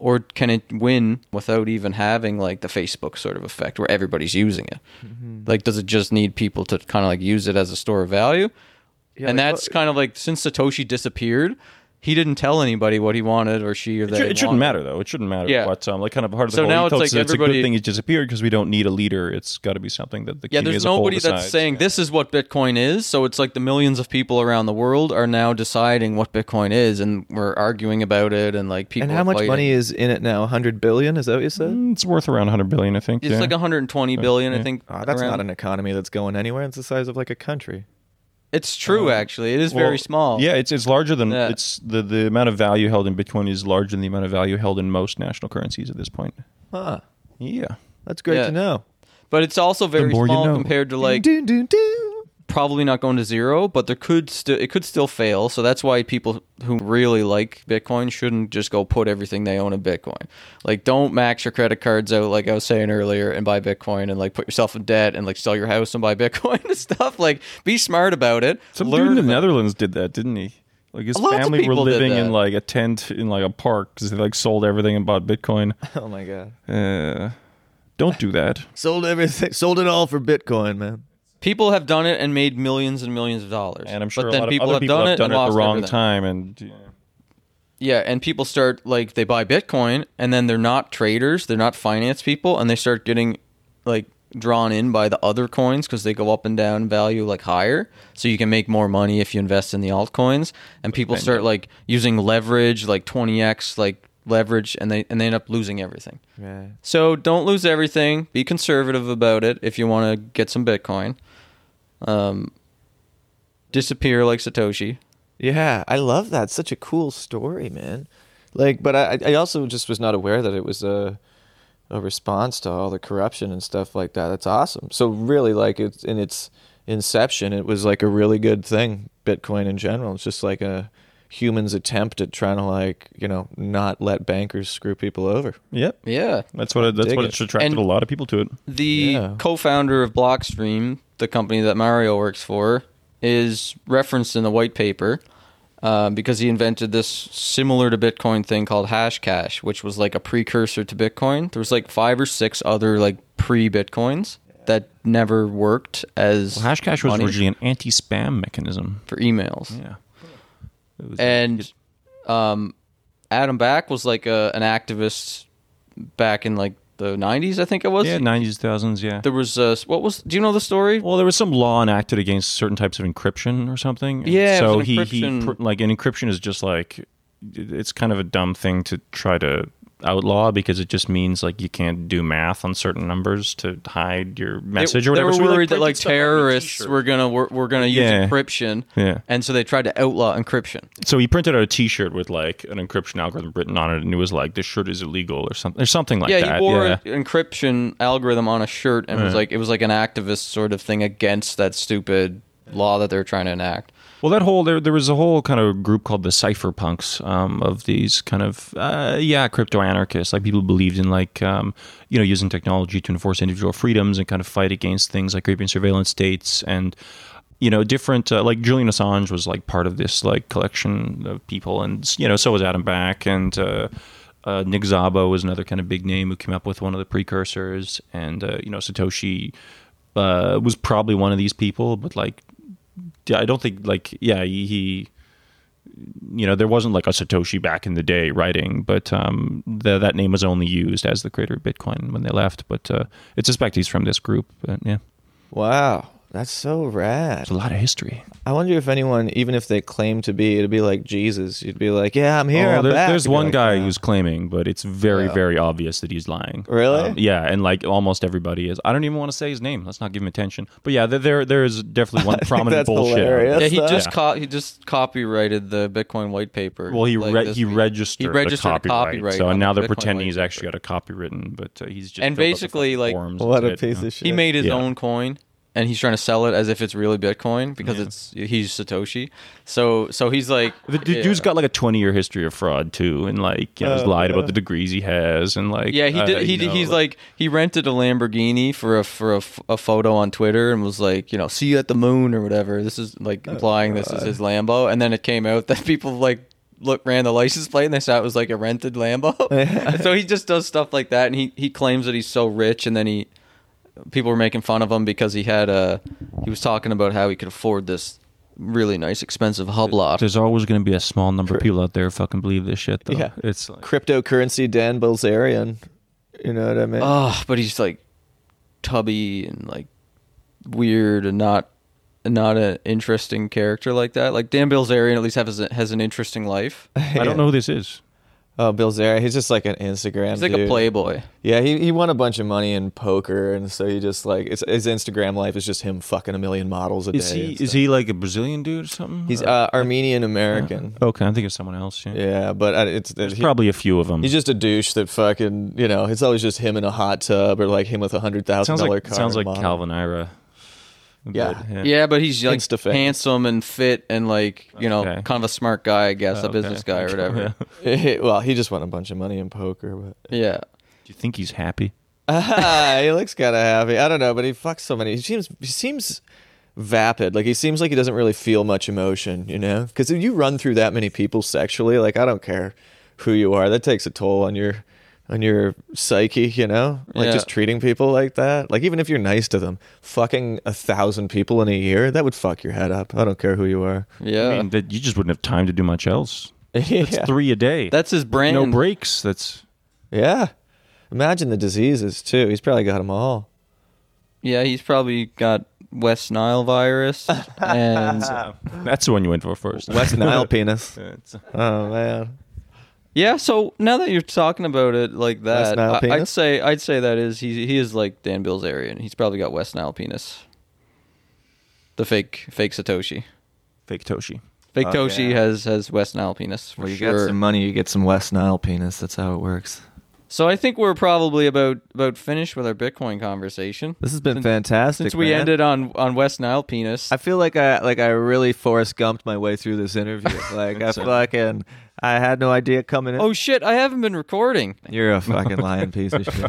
Or can it win without even having like the Facebook sort of effect where everybody's using it? Mm-hmm. Like, does it just need people to kind of like use it as a store of value? Yeah, and like, that's well, kind of like, since Satoshi disappeared, he didn't tell anybody what he wanted or she or they. It, should, it shouldn't matter though. It shouldn't matter. Yeah. But um, like kind of part of the so whole now it's like everybody, it's a good thing he disappeared because we don't need a leader. It's got to be something that the yeah. There's nobody that's saying yeah. this is what Bitcoin is. So it's like the millions of people around the world are now deciding what Bitcoin is, and we're arguing about it, and like people. And how much fighting. money is in it now? one hundred billion? Is that what you said? Mm, it's worth around one hundred billion, I think. It's yeah. like one hundred twenty billion, yeah. I think. Oh, that's around. Not an economy that's going anywhere. It's the size of like a country. It's true, um, actually. It is well, very small. Yeah, it's it's larger than yeah. it's the, the amount of value held in Bitcoin is larger than the amount of value held in most national currencies at this point. Huh. Yeah. That's great yeah. to know. But it's also very small you know. compared to like do, do, do. probably not going to zero, but there could still it could still fail. So that's why people who really like Bitcoin shouldn't just go put everything they own in Bitcoin. Like, don't max your credit cards out, like I was saying earlier, and buy Bitcoin, and like put yourself in debt, and like sell your house and buy Bitcoin and stuff. Like, be smart about it. Some dude in the Netherlands did that, didn't he? Like, his family were living in like a tent in like a park because they like sold everything and bought Bitcoin. Oh my god! Uh, don't do that. Sold everything. Sold it all for Bitcoin, man. People have done it and made millions and millions of dollars. And I'm sure but then a lot people of other have people done have done it, done it at the wrong everything. time. And yeah. yeah, and people start, like, they buy Bitcoin, and then they're not traders, they're not finance people, and they start getting, like, drawn in by the other coins because they go up and down value, like, higher. So you can make more money if you invest in the altcoins. And people okay. start, like, using leverage, like twenty x, like, leverage, and they and they end up losing everything. Right. So don't lose everything. Be conservative about it if you want to get some Bitcoin. Um, disappear like Satoshi. Yeah, I love that. It's such a cool story, man. Like, but I, I also just was not aware that it was a a response to all the corruption and stuff like that. That's awesome. So really, like, it's in its inception, it was like a really good thing. Bitcoin in general, it's just like a human's attempt at trying to, like, you know, not let bankers screw people over. Yep. Yeah. That's what it, that's Dig what it's attracted and a lot of people to it. The yeah. co-founder of Blockstream, the company that Mario works for, is referenced in the white paper uh, because he invented this similar to Bitcoin thing called Hashcash, which was like a precursor to Bitcoin. There was like five or six other like pre-Bitcoins that never worked as well. Hashcash was money. Originally an anti-spam mechanism. For emails. Yeah. It was and um, Adam Back was like a, an activist back in like the nineties, I think it was. Yeah, nineties, two thousands, yeah. There was, a, what was, do you know the story? Well, there was some law enacted against certain types of encryption or something. Yeah, so it was an he, he pr- like an encryption is just like, it's kind of a dumb thing to try to outlaw because it just means like you can't do math on certain numbers to hide your message they, or whatever. They were worried so, like, that like terrorists were gonna were, were gonna use yeah. encryption, yeah, and so they tried to outlaw encryption. So he printed out a T-shirt with like an encryption algorithm written on it, and it was like, "This shirt is illegal" or something, or something like yeah, that. He wore yeah, an encryption algorithm on a shirt, and yeah. it was like it was like an activist sort of thing against that stupid law that they're trying to enact. Well, that whole there there was a whole kind of group called the cypherpunks um, of these kind of uh, yeah crypto anarchists, like people who believed in like um, you know using technology to enforce individual freedoms and kind of fight against things like creeping surveillance states and you know different uh, like Julian Assange was like part of this like collection of people, and you know so was Adam Back, and uh, uh, Nick Szabo was another kind of big name who came up with one of the precursors, and uh, you know Satoshi uh, was probably one of these people, but like. Yeah, I don't think, like, yeah, he, he, you know, there wasn't, like, a Satoshi back in the day writing, but um, the, that name was only used as the creator of Bitcoin when they left, but uh, it's suspect he's from this group, but, yeah. Wow, that's so rad. It's a lot of history. I wonder if anyone, even if they claim to be, it'd be like Jesus. You'd be like, yeah, I'm here, oh, I'm there, back. There's one like, guy yeah. who's claiming, but it's very, yeah. very obvious that he's lying. Really? Um, yeah, and like almost everybody is. I don't even want to say his name. Let's not give him attention. But yeah, there there is definitely one prominent bullshit. Yeah, he just yeah. Co- he just copyrighted the Bitcoin white paper. Well, he like re- he registered, he registered a copyright. A copyright so now the they're Bitcoin pretending he's paper. Actually got a copywritten, but uh, he's just and basically like what a piece it, of know? Shit. He made his yeah. own coin. And he's trying to sell it as if it's really Bitcoin because yeah. it's he's Satoshi. So so he's like... The dude's yeah. got like a twenty-year history of fraud too. And like, you know, uh, he's lied uh, about the degrees he has. And like... Yeah, he did, uh, he know, he's like, like... He rented a Lamborghini for a for a, a photo on Twitter and was like, you know, see you at the moon or whatever. This is like implying uh, this is his Lambo. And then it came out that people like... Look, ran the license plate and they saw it was like a rented Lambo. So he just does stuff like that. And he, he claims that he's so rich, and then he... People were making fun of him because he had a. He was talking about how he could afford this really nice, expensive hublot. There's always going to be a small number of people out there who fucking believe this shit, though. Yeah, it's like... cryptocurrency Dan Bilzerian. You know what I mean? Oh, but he's like tubby and like weird and not not an interesting character like that. Like Dan Bilzerian at least have has, a, has an interesting life. yeah. I don't know who this is. Oh, Bilzerian. He's just like an Instagram He's like dude. A playboy. Yeah, he, he won a bunch of money in poker, and so he just like, it's, his Instagram life is just him fucking a million models a is day. He, is he like a Brazilian dude or something? He's uh, Armenian-American. Yeah. Okay, I think it's someone else. Yeah, yeah but uh, it's... There's he, probably a few of them. He's just a douche that fucking, you know, it's always just him in a hot tub or like him with a one hundred thousand dollars like, car. Sounds like model. Calvin Ira. Yeah. But, yeah, yeah, but he's like handsome and fit and like you know, okay. kind of a smart guy, I guess, oh, a business okay. guy or whatever. yeah. Well, he just won a bunch of money in poker, but yeah. Do you think he's happy? uh, he looks kind of happy. I don't know, but he fucks so many. He seems he seems vapid. Like he seems like he doesn't really feel much emotion, you know? Because if you run through that many people sexually, like I don't care who you are, that takes a toll on your. On your psyche, you know? Like yeah. just treating people like that. Like even if you're nice to them, fucking a thousand people in a year, that would fuck your head up. I don't care who you are. Yeah. I mean, that you just wouldn't have time to do much else. yeah. That's three a day. That's his brand. No breaks. That's yeah. Imagine the diseases too. He's probably got them all. Yeah, he's probably got West Nile virus. And that's the one you went for first. West Nile penis. Oh man. Yeah, so now that you're talking about it like that, I, I'd say I'd say that is he he is like Dan Bilzerian. He's probably got West Nile penis. The fake fake Satoshi, fake Toshi, fake oh, Toshi yeah. has has West Nile penis. For well, you sure. get some money, you get some West Nile penis. That's how it works. So I think we're probably about, about finished with our Bitcoin conversation. This has been since, fantastic. Since we man. ended on, on West Nile penis, I feel like I like I really Forrest Gumped my way through this interview. Like I so. fucking. I had no idea coming in. Oh, shit. I haven't been recording. You're a fucking lying piece of shit.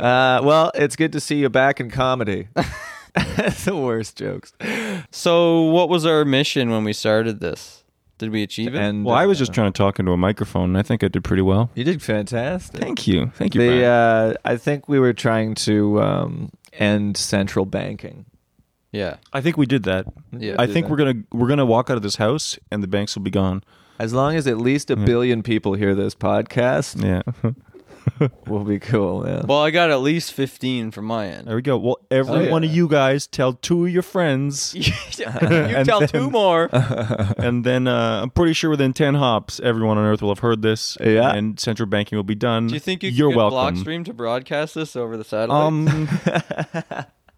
Uh, well, it's good to see you back in comedy. The worst jokes. So what was our mission when we started this? Did we achieve it? And, well, uh, I was just trying to talk into a microphone, and I think I did pretty well. You did fantastic. Thank you. Thank you, the, Brian. Uh, I think we were trying to um, end central banking. Yeah. I think we did that. Yeah, I think that. we're gonna we're gonna walk out of this house, and the banks will be gone. As long as at least a yeah. billion people hear this podcast. Yeah. We'll be cool, man. Well, I got at least fifteen from my end. There we go. Well, every oh, yeah. one of you guys tell two of your friends. you tell then, two more. And then uh, I'm pretty sure within ten hops, everyone on Earth will have heard this. Yeah. And central banking will be done. Do you think you You're can get welcome. Blockstream to broadcast this over the satellite? Um,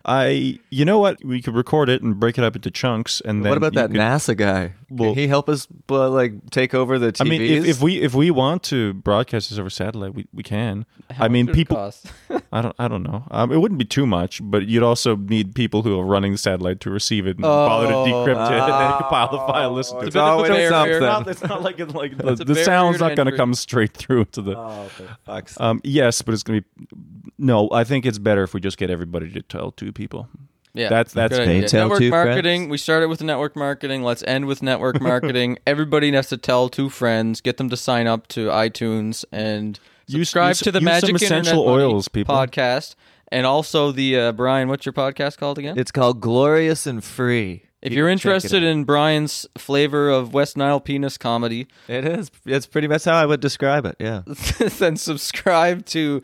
I, you know what? We could record it and break it up into chunks, and then what about that could, NASA guy? Well, can he help us uh, like take over the T Vs? I mean, if, if we if we want to broadcast this over satellite, we, we can. How I mean, much people. It cost? I don't I don't know. Um, it wouldn't be too much, but you'd also need people who are running the satellite to receive it and oh, bother to decrypt oh, it and then compile the file, listen to it. It's always something. It's not, it's not like, it's like the, the sound's not going to come straight through to the. Oh, okay. Um. Yes, but it's going to be. No, I think it's better if we just get everybody to tell two people. Yeah, that's that's network marketing. Friends. We started with network marketing. Let's end with network marketing. Everybody has to tell two friends, get them to sign up to iTunes and subscribe use, to the Magic Internet Oils, podcast. And also the uh, Brian, what's your podcast called again? It's called Glorious and Free. If you you're interested in Brian's flavor of West Nile penis comedy, it is. It's pretty much how I would describe it. Yeah. Then subscribe to.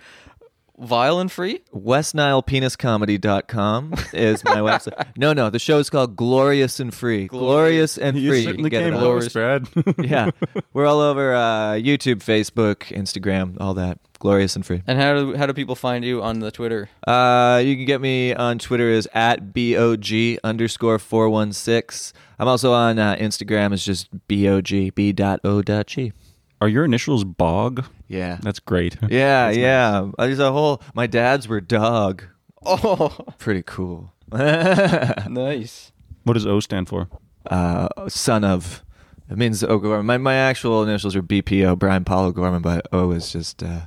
Vile and Free? West Nile Penis Comedy dot com is my website. No, no, the show is called Glorious and Free. Glorious, Glorious and Free. You certainly came lowest, Brad. Yeah. We're all over uh, YouTube, Facebook, Instagram, all that. Glorious and Free. And how do how do people find you on the Twitter? Uh, you can get me on Twitter is at B O G underscore four one six. I'm also on uh, Instagram is just B O G, B dot O dot G. Are your initials Bog? Yeah. That's great. Yeah, That's yeah. Nice. There's a whole... My dad's were Dog. Oh. Pretty cool. Nice. What does O stand for? Uh, son of. It means O'Gorman. My my actual initials are B P O, Brian Paul O'Gorman, but O is just... Uh,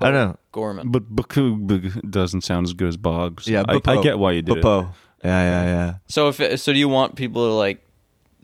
I don't know. Gorman. But Baku doesn't sound as good as Bog. So yeah, I, I get why you did Bupo. It. Yeah, yeah, yeah. So, if, so do you want people to like...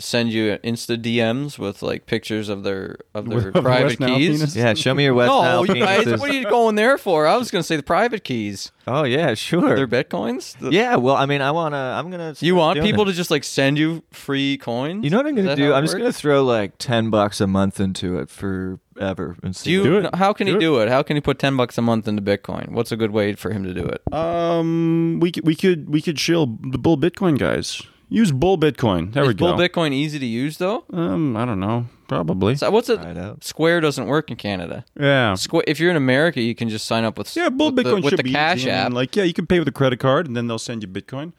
send you Insta D Ms with like pictures of their of their of private keys. Yeah, show me your West no, Nile you guys, what are you going there for? I was going to say the private keys. Oh yeah, sure. Their bitcoins. The... Yeah, well, I mean, I wanna. I'm gonna. You want people it. to just like send you free coins? You know what I'm gonna do? I'm works? just gonna throw like ten bucks a month into it forever and see. Do you, do it. How can do he it. do it? How can he put ten bucks a month into Bitcoin? What's a good way for him to do it? Um, we we could we could shill the Bull Bitcoin guys. Use Bull Bitcoin. There Is we go. Bull Bitcoin easy to use though? Um, I don't know. Probably. So what's it? Square doesn't work in Canada. Yeah. Square, if you're in America, you can just sign up with yeah. Bull with Bitcoin the, with should the be Cash easy. App. And like yeah, you can pay with a credit card, and then they'll send you Bitcoin.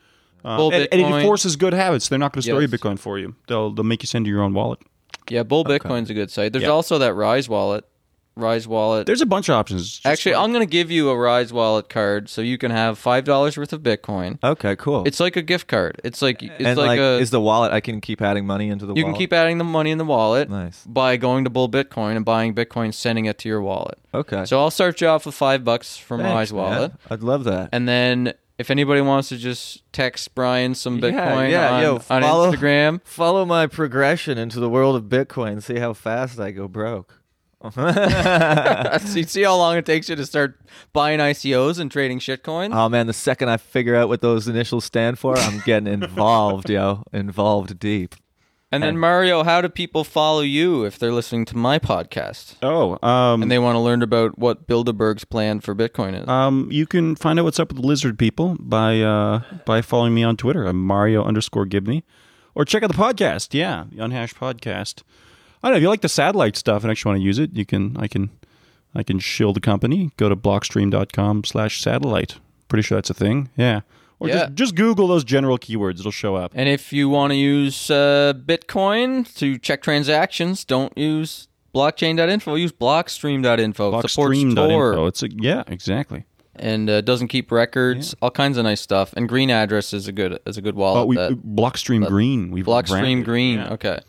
Uh, Bull and, Bitcoin. And it enforces good habits. They're not going to store yes. your Bitcoin for you. They'll they'll make you send you your own wallet. Yeah, Bull okay. Bitcoin's a good site. There's yeah. also that Rise wallet. Rise wallet. There's a bunch of options. Actually, like, I'm going to give you a Rise wallet card so you can have five dollars worth of Bitcoin. Okay, cool. It's like a gift card. It's like it's and like, like a, is the wallet I can keep adding money into the you wallet. You can keep adding the money in the wallet nice. by going to Bull Bitcoin and buying Bitcoin, sending it to your wallet. Okay. So I'll start you off with five bucks from Thanks, Rise wallet. Man. I'd love that. And then if anybody wants to just text Brian some Bitcoin yeah, yeah, on, yo, follow, on Instagram, follow my progression into the world of Bitcoin, see how fast I go broke. So you see how long it takes you to start buying I C Os and trading shitcoins? Oh man, the second I figure out what those initials stand for, I'm getting involved, yo. Involved deep. And, and then Mario, how do people follow you if they're listening to my podcast? Oh, um, and they want to learn about what Bilderberg's plan for Bitcoin is. Um, you can find out what's up with the lizard people by uh, by following me on Twitter. I'm Mario underscore Gibney, or check out the podcast. Yeah, the Unhashed Podcast. I don't know, if you like the satellite stuff and actually want to use it, you can I can I can shill the company. Go to blockstream.com slash satellite. Pretty sure that's a thing. Yeah. Or yeah. Just, just Google those general keywords. It'll show up. And if you want to use uh, Bitcoin to check transactions, don't use blockchain dot info. Use blockstream dot info. Blockstream dot info. It's a, yeah, exactly. And uh, doesn't keep records, yeah. all kinds of nice stuff. And Green Address is a good is a good wallet. Oh, we, that, Blockstream that, Green. We've Blockstream Green. Yeah. Okay.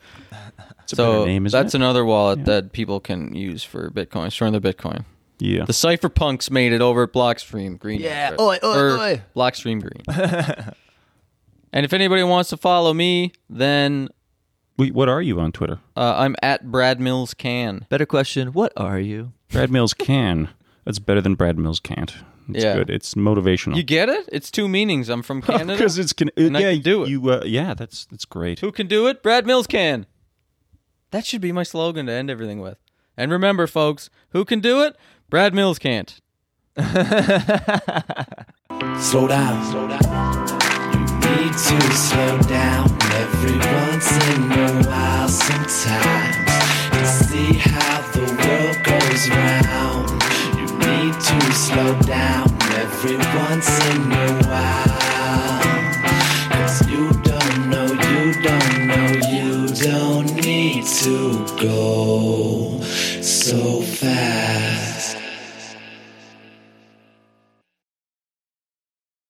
So name, that's it? another wallet yeah. that people can use for Bitcoin, storing their Bitcoin. Yeah. The cypherpunks made it over at Blockstream Green. Yeah. Oi, oi, or oi. Blockstream Green. And if anybody wants to follow me, then Wait, what are you on Twitter? Uh, I'm at Brad Mills Can. Better question, what are you? Brad Mills Can. That's better than Brad Mills Can't. It's yeah. good. It's motivational. You get it? It's two meanings. I'm from Canada. Because it's can- and yeah, I can do it. You, uh, yeah, that's that's great. Who can do it? Brad Mills Can. That should be my slogan to end everything with. And remember, folks, who can do it? Brad Mills can't. Slow down. Slow down. You need to slow down every once in a while sometimes to see how the world goes round. You need to slow down every once in a while. 'Cause you don't know, you don't know, you don't need to go so fast.